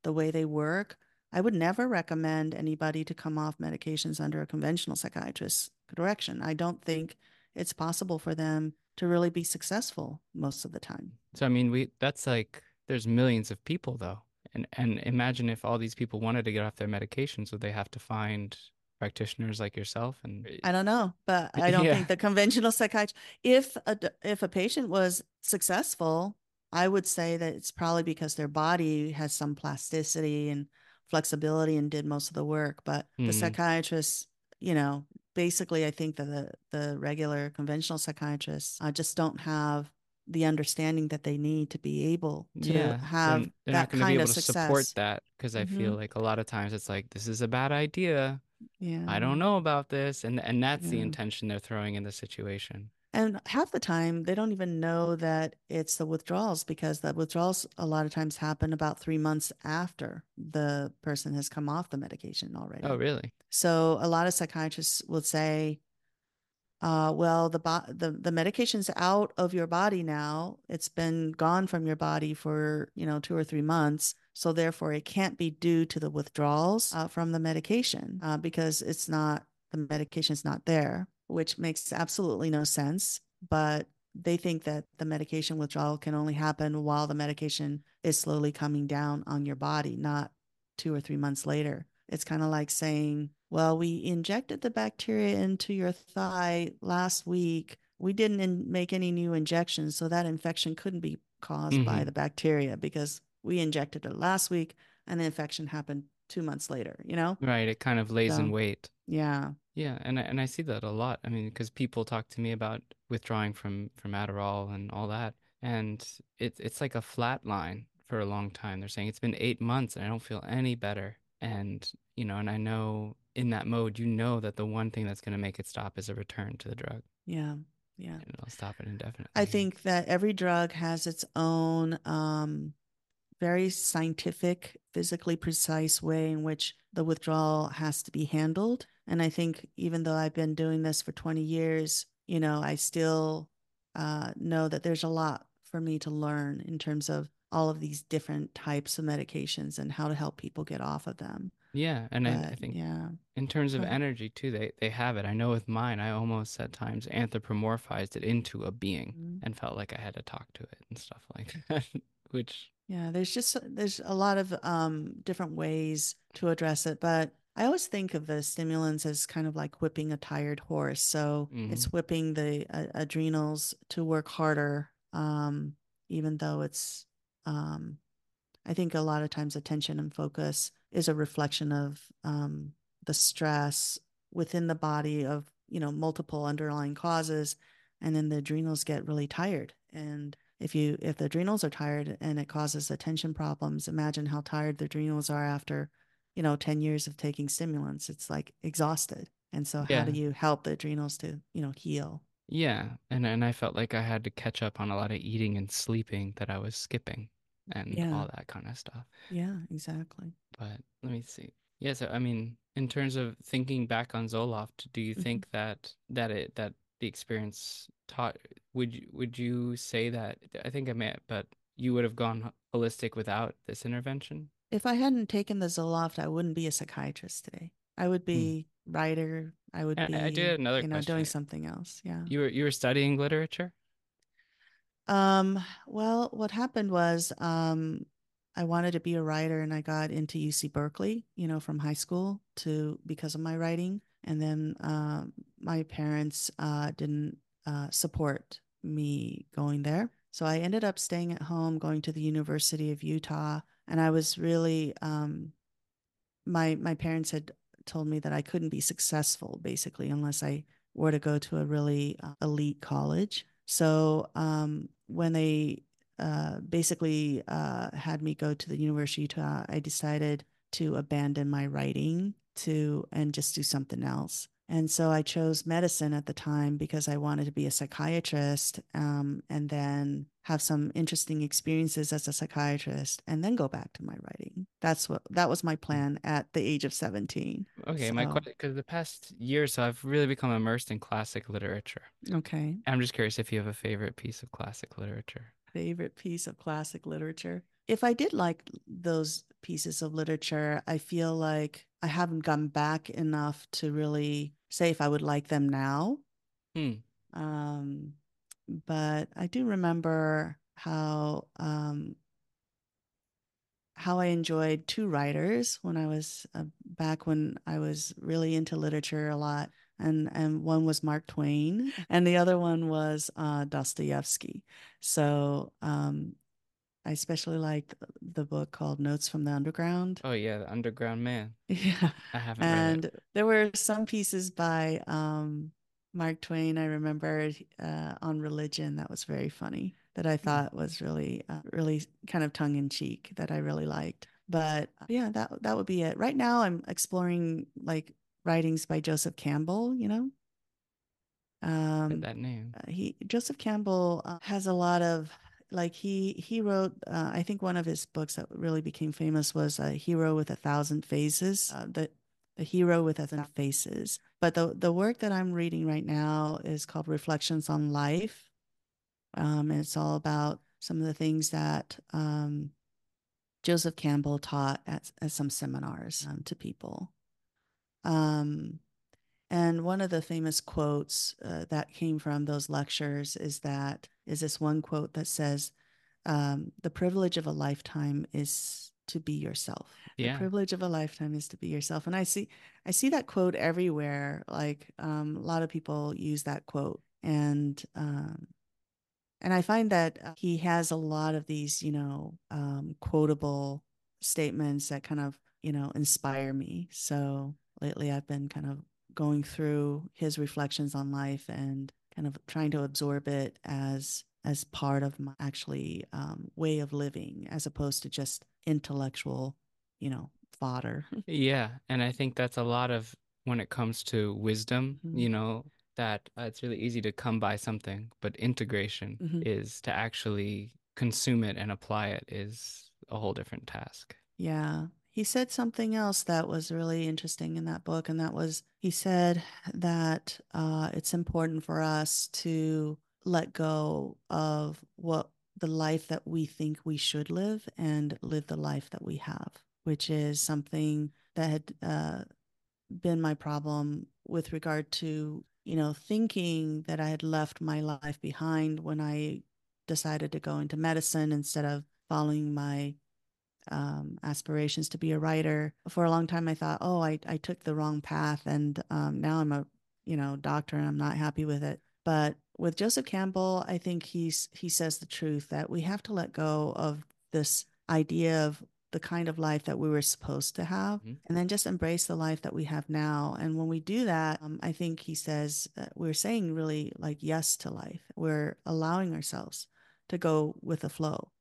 the way they work, I would never recommend anybody to come off medications under a conventional psychiatrist's direction. I don't think it's possible for them to really be successful most of the time. So, I mean, we that's like, there's millions of people, though. And, and imagine if all these people wanted to get off their medications, would they have to find practitioners like yourself? And I don't know, but I don't yeah. think the conventional psychiatrist, if a, if a patient was successful, I would say that it's probably because their body has some plasticity and flexibility and did most of the work, but mm-hmm. the psychiatrists, you know, basically I think that the, the regular conventional psychiatrists uh, just don't have the understanding that they need to be able to yeah. have they're, they're that not kind be able of to success. Support that, because I mm-hmm. feel like a lot of times it's like, this is a bad idea. Yeah, I don't know about this. And, and that's yeah. the intention they're throwing in the situation. And half the time, they don't even know that it's the withdrawals, because the withdrawals a lot of times happen about three months after the person has come off the medication already. Oh, really? So a lot of psychiatrists will say, uh, well, the, bo- the the medication's out of your body now. It's been gone from your body for, you know, two or three months. So therefore, it can't be due to the withdrawals uh, from the medication uh, because it's not, the medication's not there, which makes absolutely no sense. But they think that the medication withdrawal can only happen while the medication is slowly coming down on your body, not two or three months later. It's kind of like saying, well, we injected the bacteria into your thigh last week. We didn't in- make any new injections, so that infection couldn't be caused mm-hmm. by the bacteria, because we injected it last week and the infection happened two months later, you know? Right. It kind of lays so, in wait. Yeah. Yeah, and I, and I see that a lot. I mean, because people talk to me about withdrawing from, from Adderall and all that, and it, it's like a flat line for a long time. They're saying, it's been eight months and I don't feel any better. And, you know, and I know in that mode, you know that the one thing that's going to make it stop is a return to the drug. Yeah, yeah. And it'll stop it indefinitely. I think that every drug has its own um, very scientific, physically precise way in which the withdrawal has to be handled. And I think even though I've been doing this for twenty years, you know, I still uh, know that there's a lot for me to learn in terms of all of these different types of medications and how to help people get off of them. Yeah. And but, I, I think yeah. in terms of energy too, they, they have it. I know with mine, I almost at times anthropomorphized it into a being mm-hmm. and felt like I had to talk to it and stuff like that, which... Yeah, there's just, there's a lot of um, different ways to address it, but I always think of the stimulants as kind of like whipping a tired horse. So mm-hmm. it's whipping the uh, adrenals to work harder, um, even though it's, um, I think a lot of times attention and focus is a reflection of um, the stress within the body of, you know, multiple underlying causes. And then the adrenals get really tired. And If you if the adrenals are tired and it causes attention problems, imagine how tired the adrenals are after, you know, ten years of taking stimulants. It's like exhausted. And so yeah. how do you help the adrenals to, you know, heal? Yeah. And and I felt like I had to catch up on a lot of eating and sleeping that I was skipping and yeah. all that kind of stuff. Yeah, exactly. But let me see. Yeah, so I mean, in terms of thinking back on Zoloft, do you mm-hmm. think that that it that the experience taught, would you, would you say that, I think I meant, but you would have gone holistic without this intervention? If I hadn't taken the Zoloft, I wouldn't be a psychiatrist today. I would be hmm. writer. I would and be I did another you know, question. doing something else. Yeah. You were, you were studying literature? Um, well, what happened was, um, I wanted to be a writer and I got into U C Berkeley, you know, from high school to, because of my writing. And then uh, my parents uh, didn't uh, support me going there. So I ended up staying at home, going to the University of Utah. And I was really, um, my, my parents had told me that I couldn't be successful, basically, unless I were to go to a really uh, elite college. So um, when they uh, basically uh, had me go to the University of Utah, I decided to abandon my writing to and just do something else. And so I chose medicine at the time because I wanted to be a psychiatrist um, and then have some interesting experiences as a psychiatrist and then go back to my writing. That's what, that was my plan at the age of seventeen. Okay, so. My question, because the past year, so I've really become immersed in classic literature. Okay. I'm just curious if you have a favorite piece of classic literature. Favorite piece of classic literature? If I did like those pieces of literature, I feel like I haven't gone back enough to really say if I would like them now. Hmm. Um, but I do remember how um, how I enjoyed two writers when I was uh, back when I was really into literature a lot. And and one was Mark Twain and the other one was uh, Dostoevsky. So um, I especially liked the book called Notes from the Underground. Oh, yeah, The Underground Man. Yeah. I haven't and read it. There were some pieces by um, Mark Twain, I remember, uh, on religion that was very funny, that I thought was really, uh, really kind of tongue-in-cheek, that I really liked. But, yeah, that that would be it. Right now I'm exploring, like, writings by Joseph Campbell, you know? Um, that name. He Joseph Campbell uh, has a lot of... Like he he wrote, uh, I think one of his books that really became famous was A Hero with a Thousand Faces, uh, the, the Hero with a Thousand Faces. But the, the work that I'm reading right now is called Reflections on Life. Um, and it's all about some of the things that um, Joseph Campbell taught at, at some seminars um, to people. Um, and one of the famous quotes uh, that came from those lectures is that is this one quote that says, um, the privilege of a lifetime is to be yourself. Yeah. The privilege of a lifetime is to be yourself. And I see, I see that quote everywhere. Like um, a lot of people use that quote. And, um, and I find that he has a lot of these, you know, um, quotable statements that kind of, you know, inspire me. So lately I've been kind of going through his reflections on life and kind of trying to absorb it as as part of my actually um, way of living, as opposed to just intellectual, you know, fodder. Yeah, and I think that's a lot of when it comes to wisdom, mm-hmm. you know, that uh, it's really easy to come by something, but integration mm-hmm. is to actually consume it and apply it is a whole different task. Yeah. He said something else that was really interesting in that book, and that was he said that uh, it's important for us to let go of what the life that we think we should live and live the life that we have, which is something that had uh, been my problem with regard to, you know, thinking that I had left my life behind when I decided to go into medicine instead of following my Um, aspirations to be a writer. For a long time, I thought, oh, I, I took the wrong path. And um, now I'm a, you know, doctor and I'm not happy with it. But with Joseph Campbell, I think he's, he says the truth that we have to let go of this idea of the kind of life that we were supposed to have, mm-hmm. and then just embrace the life that we have now. And when we do that, um, I think he says uh, we're saying really like yes to life. We're allowing ourselves to go with the flow,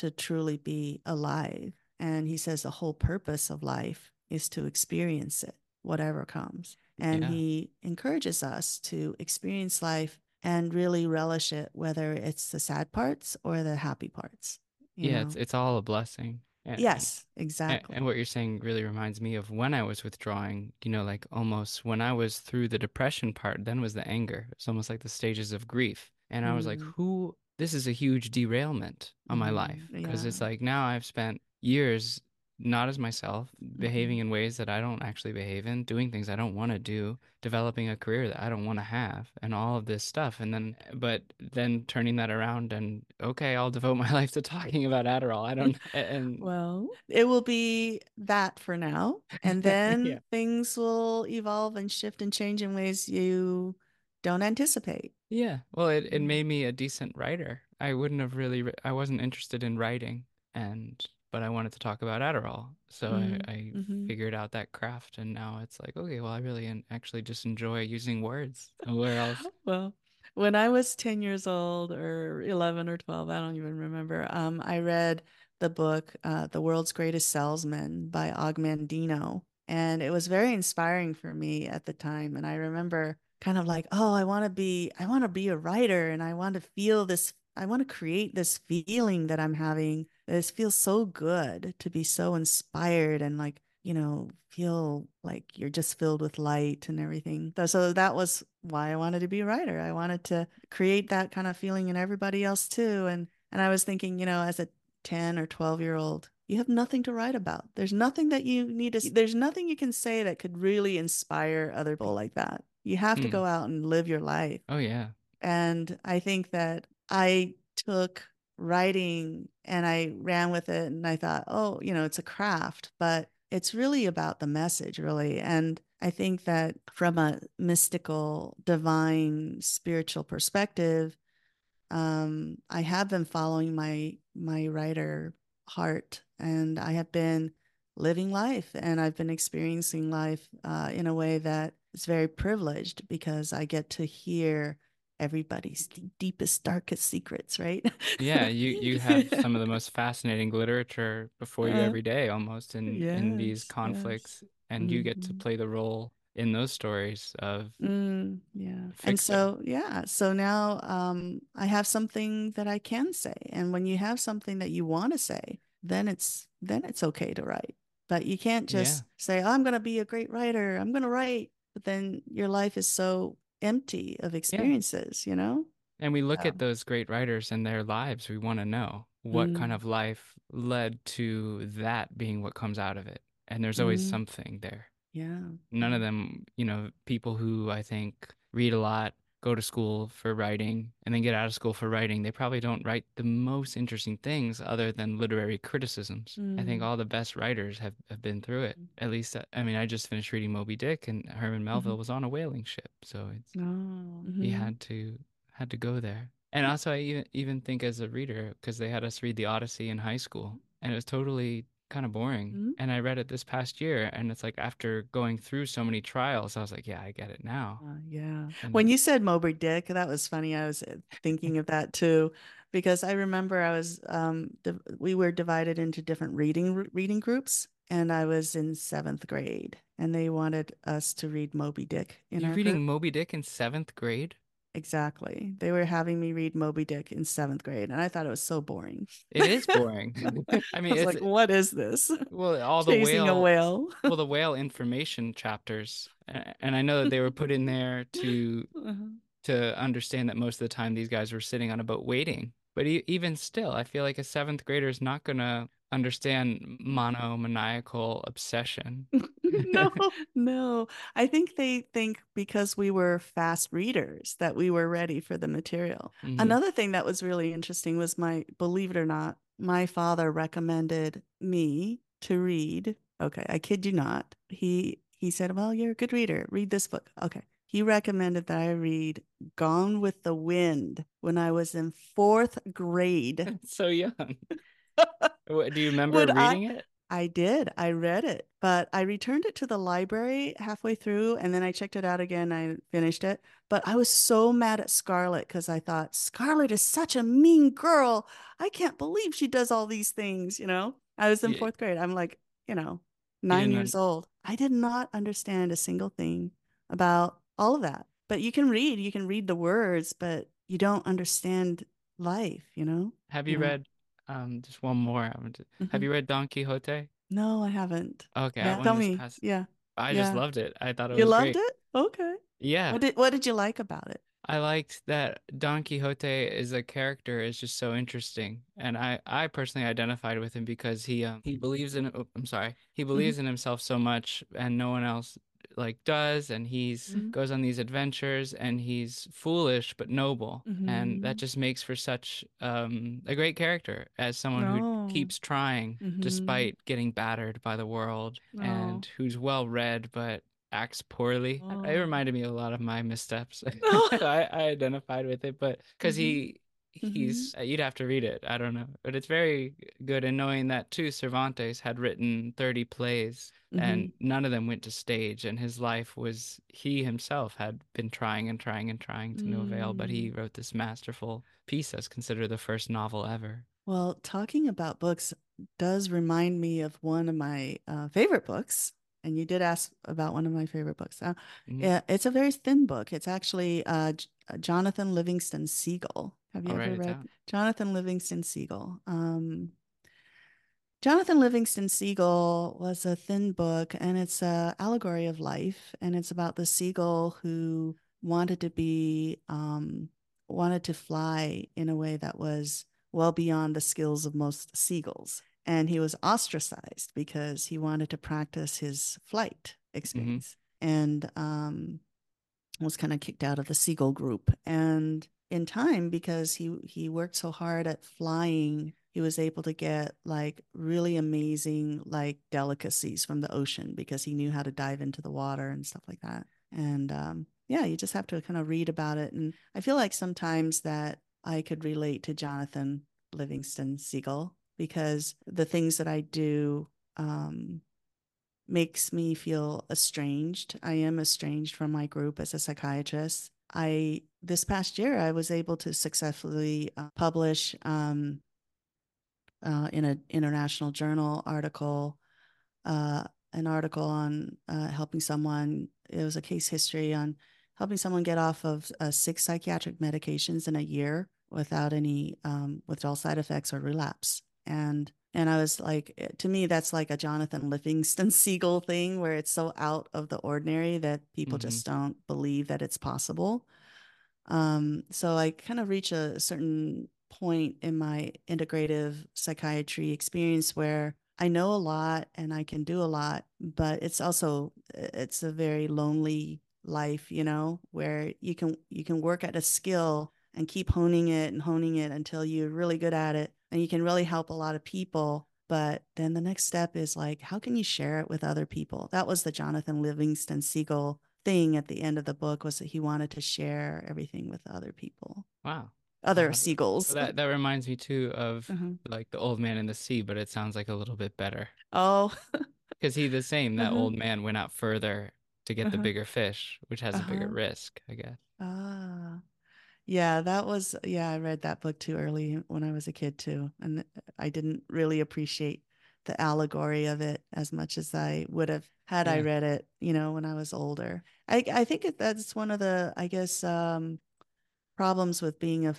to truly be alive. And he says the whole purpose of life is to experience it, whatever comes. And yeah. he encourages us to experience life and really relish it, whether it's the sad parts or the happy parts. Yeah, it's, it's all a blessing. And, yes, exactly. And, and what you're saying really reminds me of when I was withdrawing, you know, like almost when I was through the depression part, then was the anger. It's almost like the stages of grief. And I was mm. like, who... This is a huge derailment on my life because yeah. it's like now I've spent years not as myself, behaving in ways that I don't actually behave in, doing things I don't want to do, developing a career that I don't want to have, and all of this stuff. And then, but then turning that around and, okay, I'll devote my life to talking about Adderall. I don't, and well, it will be that for now. And then yeah. things will evolve and shift and change in ways you don't anticipate. Yeah. Well, it, it made me a decent writer. I wouldn't have really, I wasn't interested in writing, and but I wanted to talk about Adderall. So mm-hmm. I, I mm-hmm. figured out that craft, and now it's like, okay, well, I really actually just enjoy using words. Where else? Well, when I was ten years old or eleven or twelve, I don't even remember. Um, I read the book, uh, The World's Greatest Salesman by Og Mandino. And it was very inspiring for me at the time. And I remember kind of like, oh, I want to be, I want to be a writer, and I want to feel this, I want to create this feeling that I'm having. This feels so good to be so inspired and like, you know, feel like you're just filled with light and everything. So that was why I wanted to be a writer. I wanted to create that kind of feeling in everybody else too. And, and I was thinking, you know, as a ten or twelve year old, you have nothing to write about. There's nothing that you need to, there's nothing you can say that could really inspire other people like that. You have mm. to go out and live your life. Oh yeah. And I think that I took writing and I ran with it, and I thought, oh, you know, it's a craft, but it's really about the message, really. And I think that from a mystical, divine, spiritual perspective, um, I have been following my, my writer heart, and I have been living life, and I've been experiencing life uh, in a way that is very privileged, because I get to hear everybody's deepest, darkest secrets, right? Yeah, you you have some of the most fascinating literature before you uh, every day, almost, in, yes, in these conflicts. Yes. And mm-hmm. you get to play the role in those stories of mm, yeah. fiction. And so, yeah, so now um, I have something that I can say. And when you have something that you want to say, then it's then it's okay to write. But you can't just yeah. say, oh, I'm going to be a great writer, I'm going to write. But then your life is so empty of experiences, yeah. you know? And we look yeah. at those great writers and their lives. We want to know what mm. kind of life led to that being what comes out of it. And there's always mm. something there. Yeah. None of them, you know, people who I think read a lot, go to school for writing, and then get out of school for writing, they probably don't write the most interesting things other than literary criticisms. Mm. I think all the best writers have, have been through it. At least, I mean, I just finished reading Moby Dick, and Herman Melville mm-hmm. was on a whaling ship. So it's, oh, mm-hmm. he had to had to go there. And also I even, even think as a reader, because they had us read the Odyssey in high school, and it was totally kind of boring. Mm-hmm. And I read it this past year, and it's like, after going through so many trials, I was like, yeah, I get it now. Uh, yeah. And when then- you said Moby Dick, that was funny. I was thinking of that too, because I remember I was, um, the, we were divided into different reading, reading groups, and I was in seventh grade, and they wanted us to read Moby Dick. In You're our reading group. Moby Dick in seventh grade? Exactly. They were having me read Moby Dick in seventh grade, and I thought it was so boring. It is boring. I mean, I was it's like, what is this? Well, all the Chasing whale, a whale. Well, the whale information chapters, and I know that they were put in there to uh-huh. to understand that most of the time these guys were sitting on a boat waiting. But even still, I feel like a seventh grader is not gonna understand monomaniacal obsession. no, no. I think they think because we were fast readers that we were ready for the material. Mm-hmm. Another thing that was really interesting was my, believe it or not, my father recommended me to read. Okay, I kid you not. He he said, well, you're a good reader. Read this book. Okay. He recommended that I read Gone with the Wind when I was in fourth grade. So young. Do you remember Would reading I, it? I did. I read it, but I returned it to the library halfway through, and then I checked it out again. I finished it, but I was so mad at Scarlett, because I thought, Scarlett is such a mean girl. I can't believe she does all these things. You know, I was in yeah. fourth grade. I'm like, you know, nine years un- old. I did not understand a single thing about all of that. But you can read, you can read the words, but you don't understand life, you know? Have you, you know? read Um, just one more. Mm-hmm. Have you read Don Quixote? No, I haven't. Okay, yeah. I Tell me. Past... Yeah, I yeah. just loved it. I thought it was. You loved great. It? Okay. Yeah. What did What did you like about it? I liked that Don Quixote as a character is just so interesting, and I, I personally identified with him because he um, he believes in oh, I'm sorry he believes mm-hmm. in himself so much, and no one else like does, and he's mm-hmm. goes on these adventures, and he's foolish but noble, mm-hmm. and that just makes for such um, a great character as someone no. who keeps trying mm-hmm. despite getting battered by the world, no. and who's well read but acts poorly. Oh. It reminded me a lot of my missteps. Oh. So I, I identified with it, but because mm-hmm. he he's mm-hmm. you'd have to read it. I don't know, but it's very good. And knowing that too, Cervantes had written thirty plays, mm-hmm. and none of them went to stage, and his life was he himself had been trying and trying and trying to mm-hmm. no avail, but he wrote this masterful piece that's considered the first novel ever. Well, talking about books does remind me of one of my uh, favorite books. And you did ask about one of my favorite books. Uh, mm-hmm. Yeah, it's a very thin book. It's actually uh, J- Jonathan Livingston Seagull. Have you I'll ever read Jonathan Livingston Seagull? Um, Jonathan Livingston Seagull was a thin book, and it's an allegory of life. And it's about the seagull who wanted to be, um, wanted to fly in a way that was well beyond the skills of most seagulls. And he was ostracized because he wanted to practice his flight experience, mm-hmm. and um, was kind of kicked out of the seagull group. And in time, because he, he worked so hard at flying, he was able to get like really amazing like delicacies from the ocean because he knew how to dive into the water and stuff like that. And um, yeah, you just have to kind of read about it. And I feel like sometimes that I could relate to Jonathan Livingston Seagull, because the things that I do um, makes me feel estranged. I am estranged from my group as a psychiatrist. I this past year, I was able to successfully uh, publish um, uh, in an international journal article, uh, an article on uh, helping someone. It was a case history on helping someone get off of uh, six psychiatric medications in a year without any um, withdrawal side effects or relapse. And and I was like, to me, that's like a Jonathan Livingston Seagull thing where it's so out of the ordinary that people mm-hmm. just don't believe that it's possible. Um, so I kind of reach a certain point in my integrative psychiatry experience where I know a lot and I can do a lot, but it's also, it's a very lonely life, you know, where you can you can work at a skill and keep honing it and honing it until you're really good at it. And you can really help a lot of people. But then the next step is like, how can you share it with other people? That was the Jonathan Livingston Seagull thing at the end of the book, was that he wanted to share everything with other people. Wow. Other wow. seagulls. So that, that reminds me too of uh-huh. like The Old Man and the Sea, but it sounds like a little bit better. Oh. Because he's the same. That uh-huh. old man went out further to get uh-huh. the bigger fish, which has uh-huh. a bigger risk, I guess. Ah. Yeah, that was, yeah, I read that book too early when I was a kid too. And I didn't really appreciate the allegory of it as much as I would have had yeah. I read it, you know, when I was older. I, I think that's one of the, I guess, um, problems with being a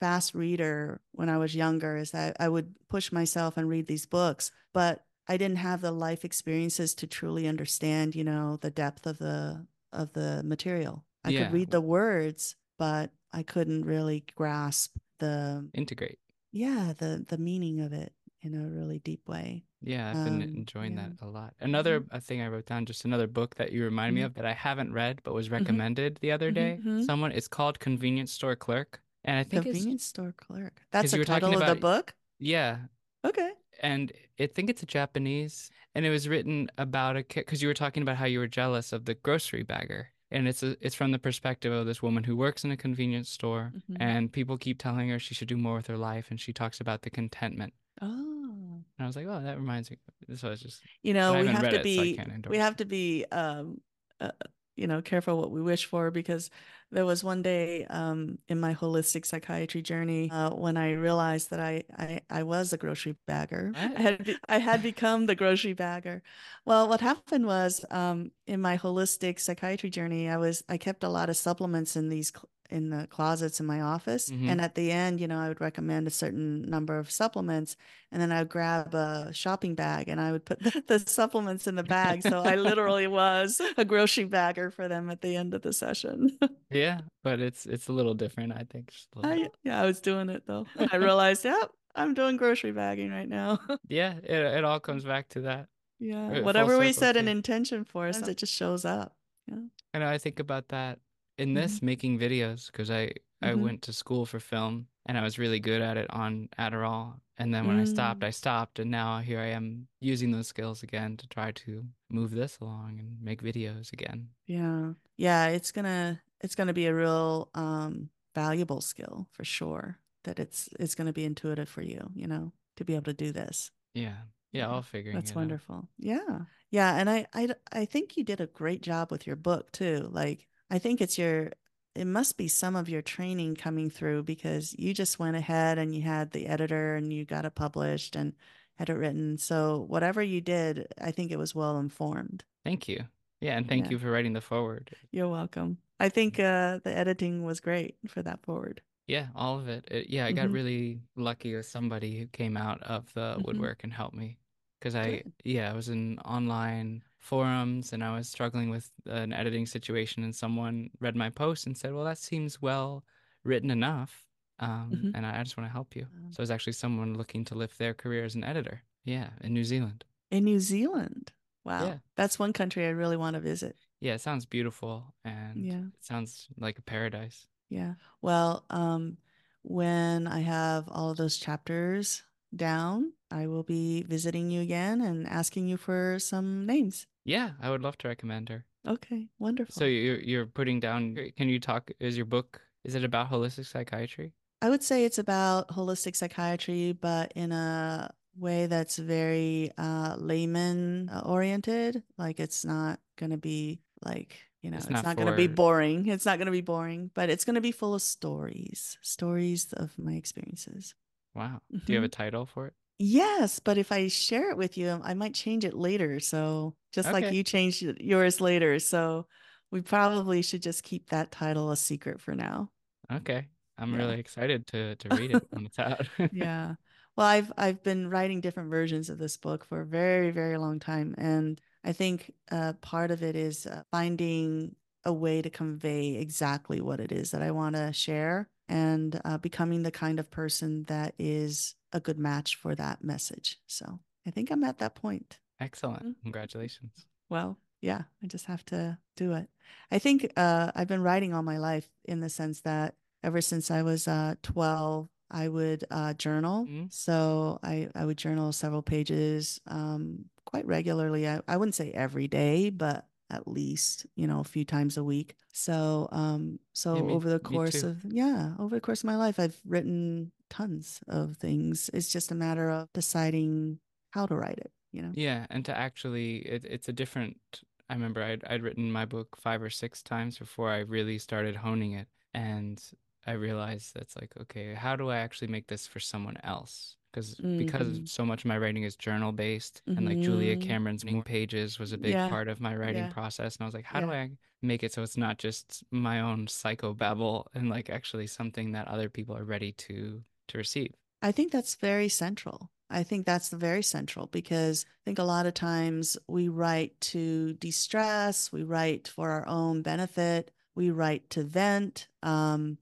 fast reader when I was younger, is that I would push myself and read these books, but I didn't have the life experiences to truly understand, you know, the depth of the, of the material. I yeah. could read the words, but I couldn't really grasp the integrate. Yeah, the the meaning of it in a really deep way. Yeah, I've been um, enjoying yeah. that a lot. Another mm-hmm. thing I wrote down, just another book that you remind mm-hmm. me of that I haven't read but was recommended mm-hmm. the other day. Mm-hmm. Someone, it's called Convenience Store Clerk, and I think Convenience Store Clerk. That's the title of the book. Yeah. Okay. And I think it's a Japanese, and it was written about a kid, because you were talking about how you were jealous of the grocery bagger. And it's a, it's from the perspective of this woman who works in a convenience store, mm-hmm. and people keep telling her she should do more with her life, and she talks about the contentment. Oh, and I was like, oh, that reminds me. So I was just, you know, we have to be, we have to be, um, uh, you know, careful what we wish for, because there was one day um, in my holistic psychiatry journey uh, when I realized that I I, I was a grocery bagger. What? I had I had become the grocery bagger. Well, what happened was um, in my holistic psychiatry journey, I was I kept a lot of supplements in these in the closets in my office. Mm-hmm. And at the end, you know, I would recommend a certain number of supplements, and then I would grab a shopping bag and I would put the, the supplements in the bag. So I literally was a grocery bagger for them at the end of the session. Yeah, but it's it's a little different, I think. I, yeah, I was doing it though. I realized, yep, I'm doing grocery bagging right now. Yeah, it it all comes back to that. Yeah, it, whatever we set too. an intention for, us, it just shows up. Yeah, and I think about that in this mm-hmm. making videos, because I, mm-hmm. I went to school for film and I was really good at it on Adderall. And then when mm. I stopped, I stopped. And now here I am using those skills again to try to move this along and make videos again. Yeah. Yeah. It's going to, it's going to be a real um, valuable skill for sure, that it's, it's going to be intuitive for you, you know, to be able to do this. Yeah. Yeah. All figuring That's it wonderful. Out. Yeah. Yeah. And I, I, I think you did a great job with your book too. Like, I think it's your, it must be some of your training coming through, because you just went ahead and you had the editor and you got it published and had it written. So whatever you did, I think it was well informed. Thank you. Yeah. And thank yeah. you for writing the foreword. You're welcome. I think uh, the editing was great for that foreward. Yeah, all of it. it yeah, I got mm-hmm. really lucky with somebody who came out of the mm-hmm. woodwork and helped me, because I, Good. yeah, I was in online forums and I was struggling with an editing situation, and someone read my post and said, well, that seems well written enough, um, mm-hmm. and I just want to help you. So it was actually someone looking to lift their career as an editor. Yeah, in New Zealand. In New Zealand? Wow. Yeah. That's one country I really want to visit. Yeah, it sounds beautiful, and yeah. it sounds like a paradise. Yeah. Well, um, when I have all of those chapters down, I will be visiting you again and asking you for some names. Yeah, I would love to recommend her. Okay, wonderful. So you're, you're putting down, can you talk, is your book, is it about holistic psychiatry? I would say it's about holistic psychiatry, but in a way that's very uh, layman oriented. Like, it's not going to be like, you know, it's, it's not, not going to be boring. It's not going to be boring, but it's going to be full of stories, stories of my experiences. Wow. Mm-hmm. Do you have a title for it? Yes, but if I share it with you, I might change it later. So just okay. like you changed yours later. So we probably should just keep that title a secret for now. Okay. I'm yeah. really excited to to read it when it's out. Yeah. Well, I've I've been writing different versions of this book for a very, very long time. And I think uh, part of it is uh, finding a way to convey exactly what it is that I want to share, and uh, becoming the kind of person that is a good match for that message. So I think I'm at that point. Excellent. Congratulations. Well, yeah, I just have to do it. I think uh, I've been writing all my life, in the sense that ever since I was uh, twelve, I would uh, journal. Mm-hmm. So I, I would journal several pages um, quite regularly. I, I wouldn't say every day, but at least, you know, a few times a week. So, um, so yeah, me, over the course of, yeah, over the course of my life, I've written tons of things. It's just a matter of deciding how to write it, you know? Yeah. And to actually, it, it's a different, I remember I'd, I'd written my book five or six times before I really started honing it. And I realized that's like, okay, how do I actually make this for someone else? Because mm-hmm. because so much of my writing is journal based, mm-hmm. and like Julia Cameron's pages was a big yeah. part of my writing yeah. process. And I was like, how yeah. do I make it so it's not just my own psychobabble, and like actually something that other people are ready to to receive? I think that's very central. I think that's very central, because I think a lot of times we write to de-stress, we write for our own benefit, we write to vent, um,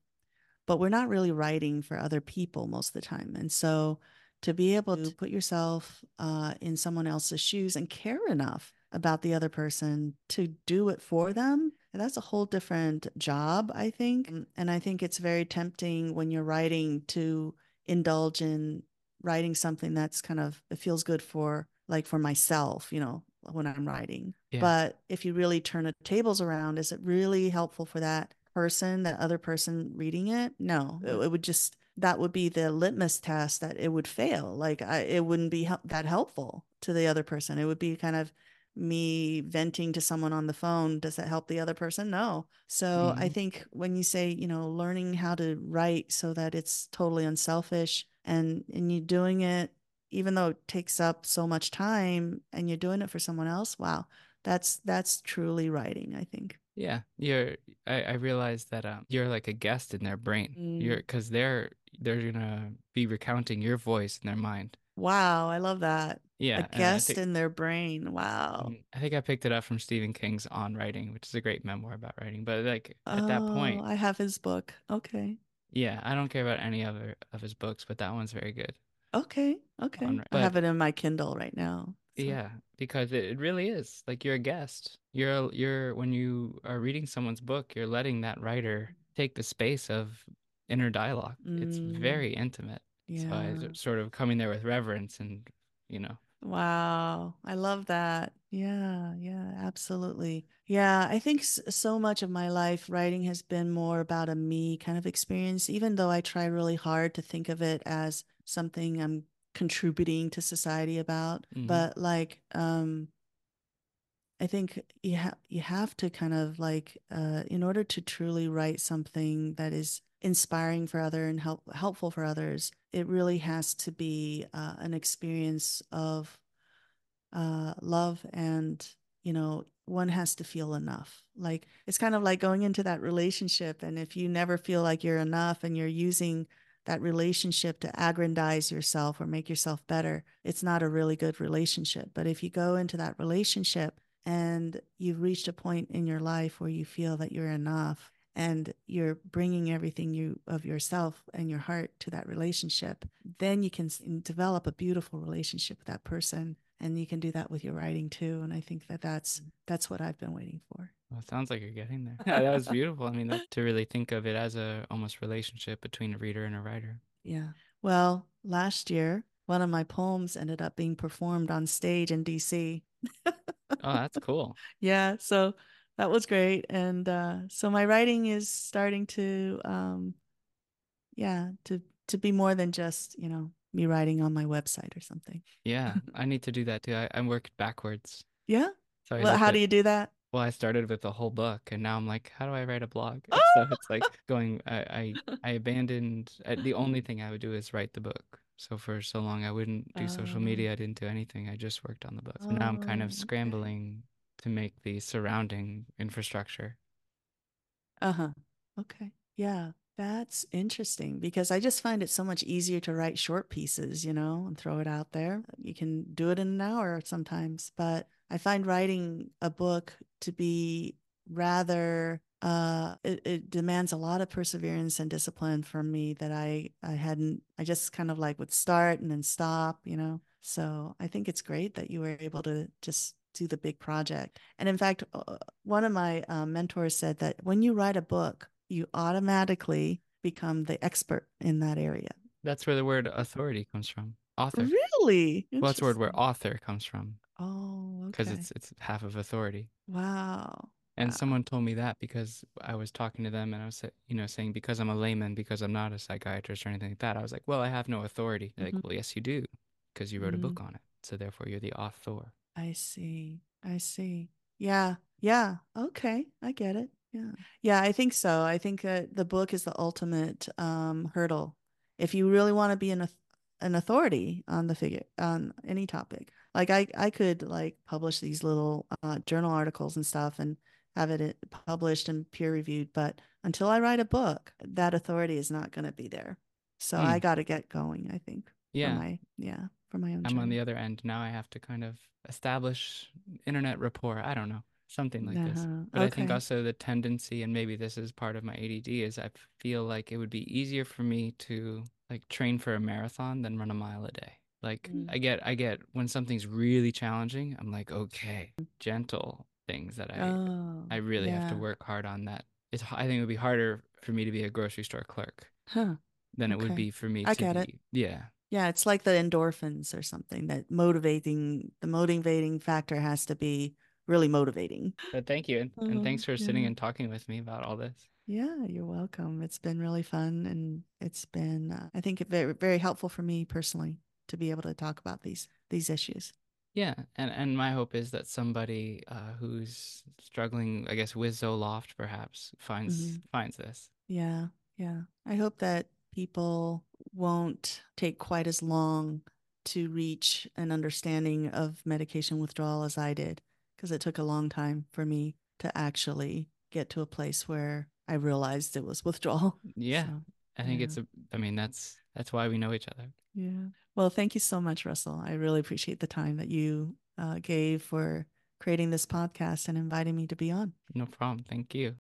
but we're not really writing for other people most of the time. And so to be able to put yourself uh, in someone else's shoes and care enough about the other person to do it for them, that's a whole different job, I think. And I think it's very tempting when you're writing to indulge in writing something that's kind of, it feels good for, like, for myself, you know, when I'm writing. Yeah. But if you really turn the tables around, is it really helpful for that person, that other person reading it? No, it, it would just, that would be the litmus test that it would fail. Like, I, it wouldn't be help, that helpful to the other person. It would be kind of me venting to someone on the phone. Does that help the other person? No. So mm-hmm. I think when you say, you know, learning how to write so that it's totally unselfish, and, and you're doing it, even though it takes up so much time, and you're doing it for someone else. Wow. That's, that's truly writing, I think. Yeah, you're. I, I realized that um, you're like a guest in their brain. Mm. You're because they're they're gonna be recounting your voice in their mind. Wow, I love that. Yeah, a guest think, in their brain. Wow. I think I picked it up from Stephen King's On Writing, which is a great memoir about writing. But like at oh, that point, I have his book. Okay. Yeah, I don't care about any other of his books, but that one's very good. Okay. Okay. On, but, I have it in my Kindle right now. So. Yeah, because it really is like you're a guest. You're you're when you are reading someone's book, you're letting that writer take the space of inner dialogue. Mm. It's very intimate. Yeah. So I sort of coming there with reverence and, you know. Wow. I love that. Yeah. Yeah, absolutely. Yeah. I think so much of my life writing has been more about a me kind of experience, even though I try really hard to think of it as something I'm contributing to society about. Mm-hmm. But like, um, I think you, ha- you have to kind of like, uh, in order to truly write something that is inspiring for others and help helpful for others, it really has to be uh, an experience of uh, love. And, you know, one has to feel enough. Like, it's kind of like going into that relationship. And if you never feel like you're enough and you're using that relationship to aggrandize yourself or make yourself better, it's not a really good relationship. But if you go into that relationship and you've reached a point in your life where you feel that you're enough and you're bringing everything you of yourself and your heart to that relationship, then you can develop a beautiful relationship with that person. And you can do that with your writing too. And I think that that's, that's what I've been waiting for. Well, it sounds like you're getting there. Yeah, that was beautiful. I mean, that, to really think of it as a almost relationship between a reader and a writer. Yeah. Well, last year, one of my poems ended up being performed on stage in D C Oh, that's cool. Yeah. So that was great. And uh, so my writing is starting to, um, yeah, to, to be more than just, you know, me writing on my website or something. Yeah. I need to do that too. I, I worked backwards. Yeah. So well, how at, do you do that? Well, I started with a whole book and now I'm like, how do I write a blog? Oh! So it's like going, I, I, I abandoned, I, the only thing I would do is write the book. So for so long, I wouldn't do oh. social media. I didn't do anything. I just worked on the book. So oh, now I'm kind of scrambling okay. to make the surrounding infrastructure. Uh-huh. Okay. Yeah. That's interesting, because I just find it so much easier to write short pieces, you know, and throw it out there. You can do it in an hour sometimes, but I find writing a book to be rather, uh, it, it demands a lot of perseverance and discipline from me that I, I hadn't, I just kind of like would start and then stop, you know? So I think it's great that you were able to just do the big project. And in fact, one of my uh, mentors said that when you write a book, you automatically become the expert in that area. That's where the word authority comes from. Author. Really? Well, that's the word where author comes from. Oh, okay. Because it's it's half of authority. Wow. And wow. someone told me that because I was talking to them and I was, you know, saying because I'm a layman, because I'm not a psychiatrist or anything like that, I was like, well, I have no authority. They're mm-hmm. like, well, yes, you do, because you wrote mm-hmm. a book on it. So therefore, you're the author. I see. I see. Yeah. Yeah. Okay. I get it. Yeah. Yeah, I think so. I think that the book is the ultimate um, hurdle. If you really want to be an an authority on the figure on any topic, like I, I could like publish these little uh, journal articles and stuff and have it published and peer reviewed. But until I write a book, that authority is not going to be there. So mm. I got to get going, I think. Yeah. For my, yeah. For my own. I'm journey. On the other end. Now I have to kind of establish internet rapport. I don't know. Something like uh-huh. this. But okay. I think also the tendency, and maybe this is part of my A D D, is I feel like it would be easier for me to like train for a marathon than run a mile a day. Like mm. I get, I get when something's really challenging, I'm like, okay, gentle things that I, oh, I really yeah. have to work hard on that. It's, I think it would be harder for me to be a grocery store clerk huh. than okay. it would be for me I to get be, it. Yeah. Yeah. It's like the endorphins or something that motivating, the motivating factor has to be really motivating. But thank you. And, oh, and thanks for yeah. sitting and talking with me about all this. Yeah, you're welcome. It's been really fun. And it's been, uh, I think, very, very helpful for me personally to be able to talk about these these issues. Yeah. And, and my hope is that somebody uh, who's struggling, I guess, with Zoloft perhaps finds mm-hmm. finds this. Yeah. Yeah. I hope that people won't take quite as long to reach an understanding of medication withdrawal as I did, because it took a long time for me to actually get to a place where I realized it was withdrawal. Yeah. So, I think yeah. it's, a, I mean, that's, that's why we know each other. Yeah. Well, thank you so much, Russell. I really appreciate the time that you uh, gave for creating this podcast and inviting me to be on. No problem. Thank you.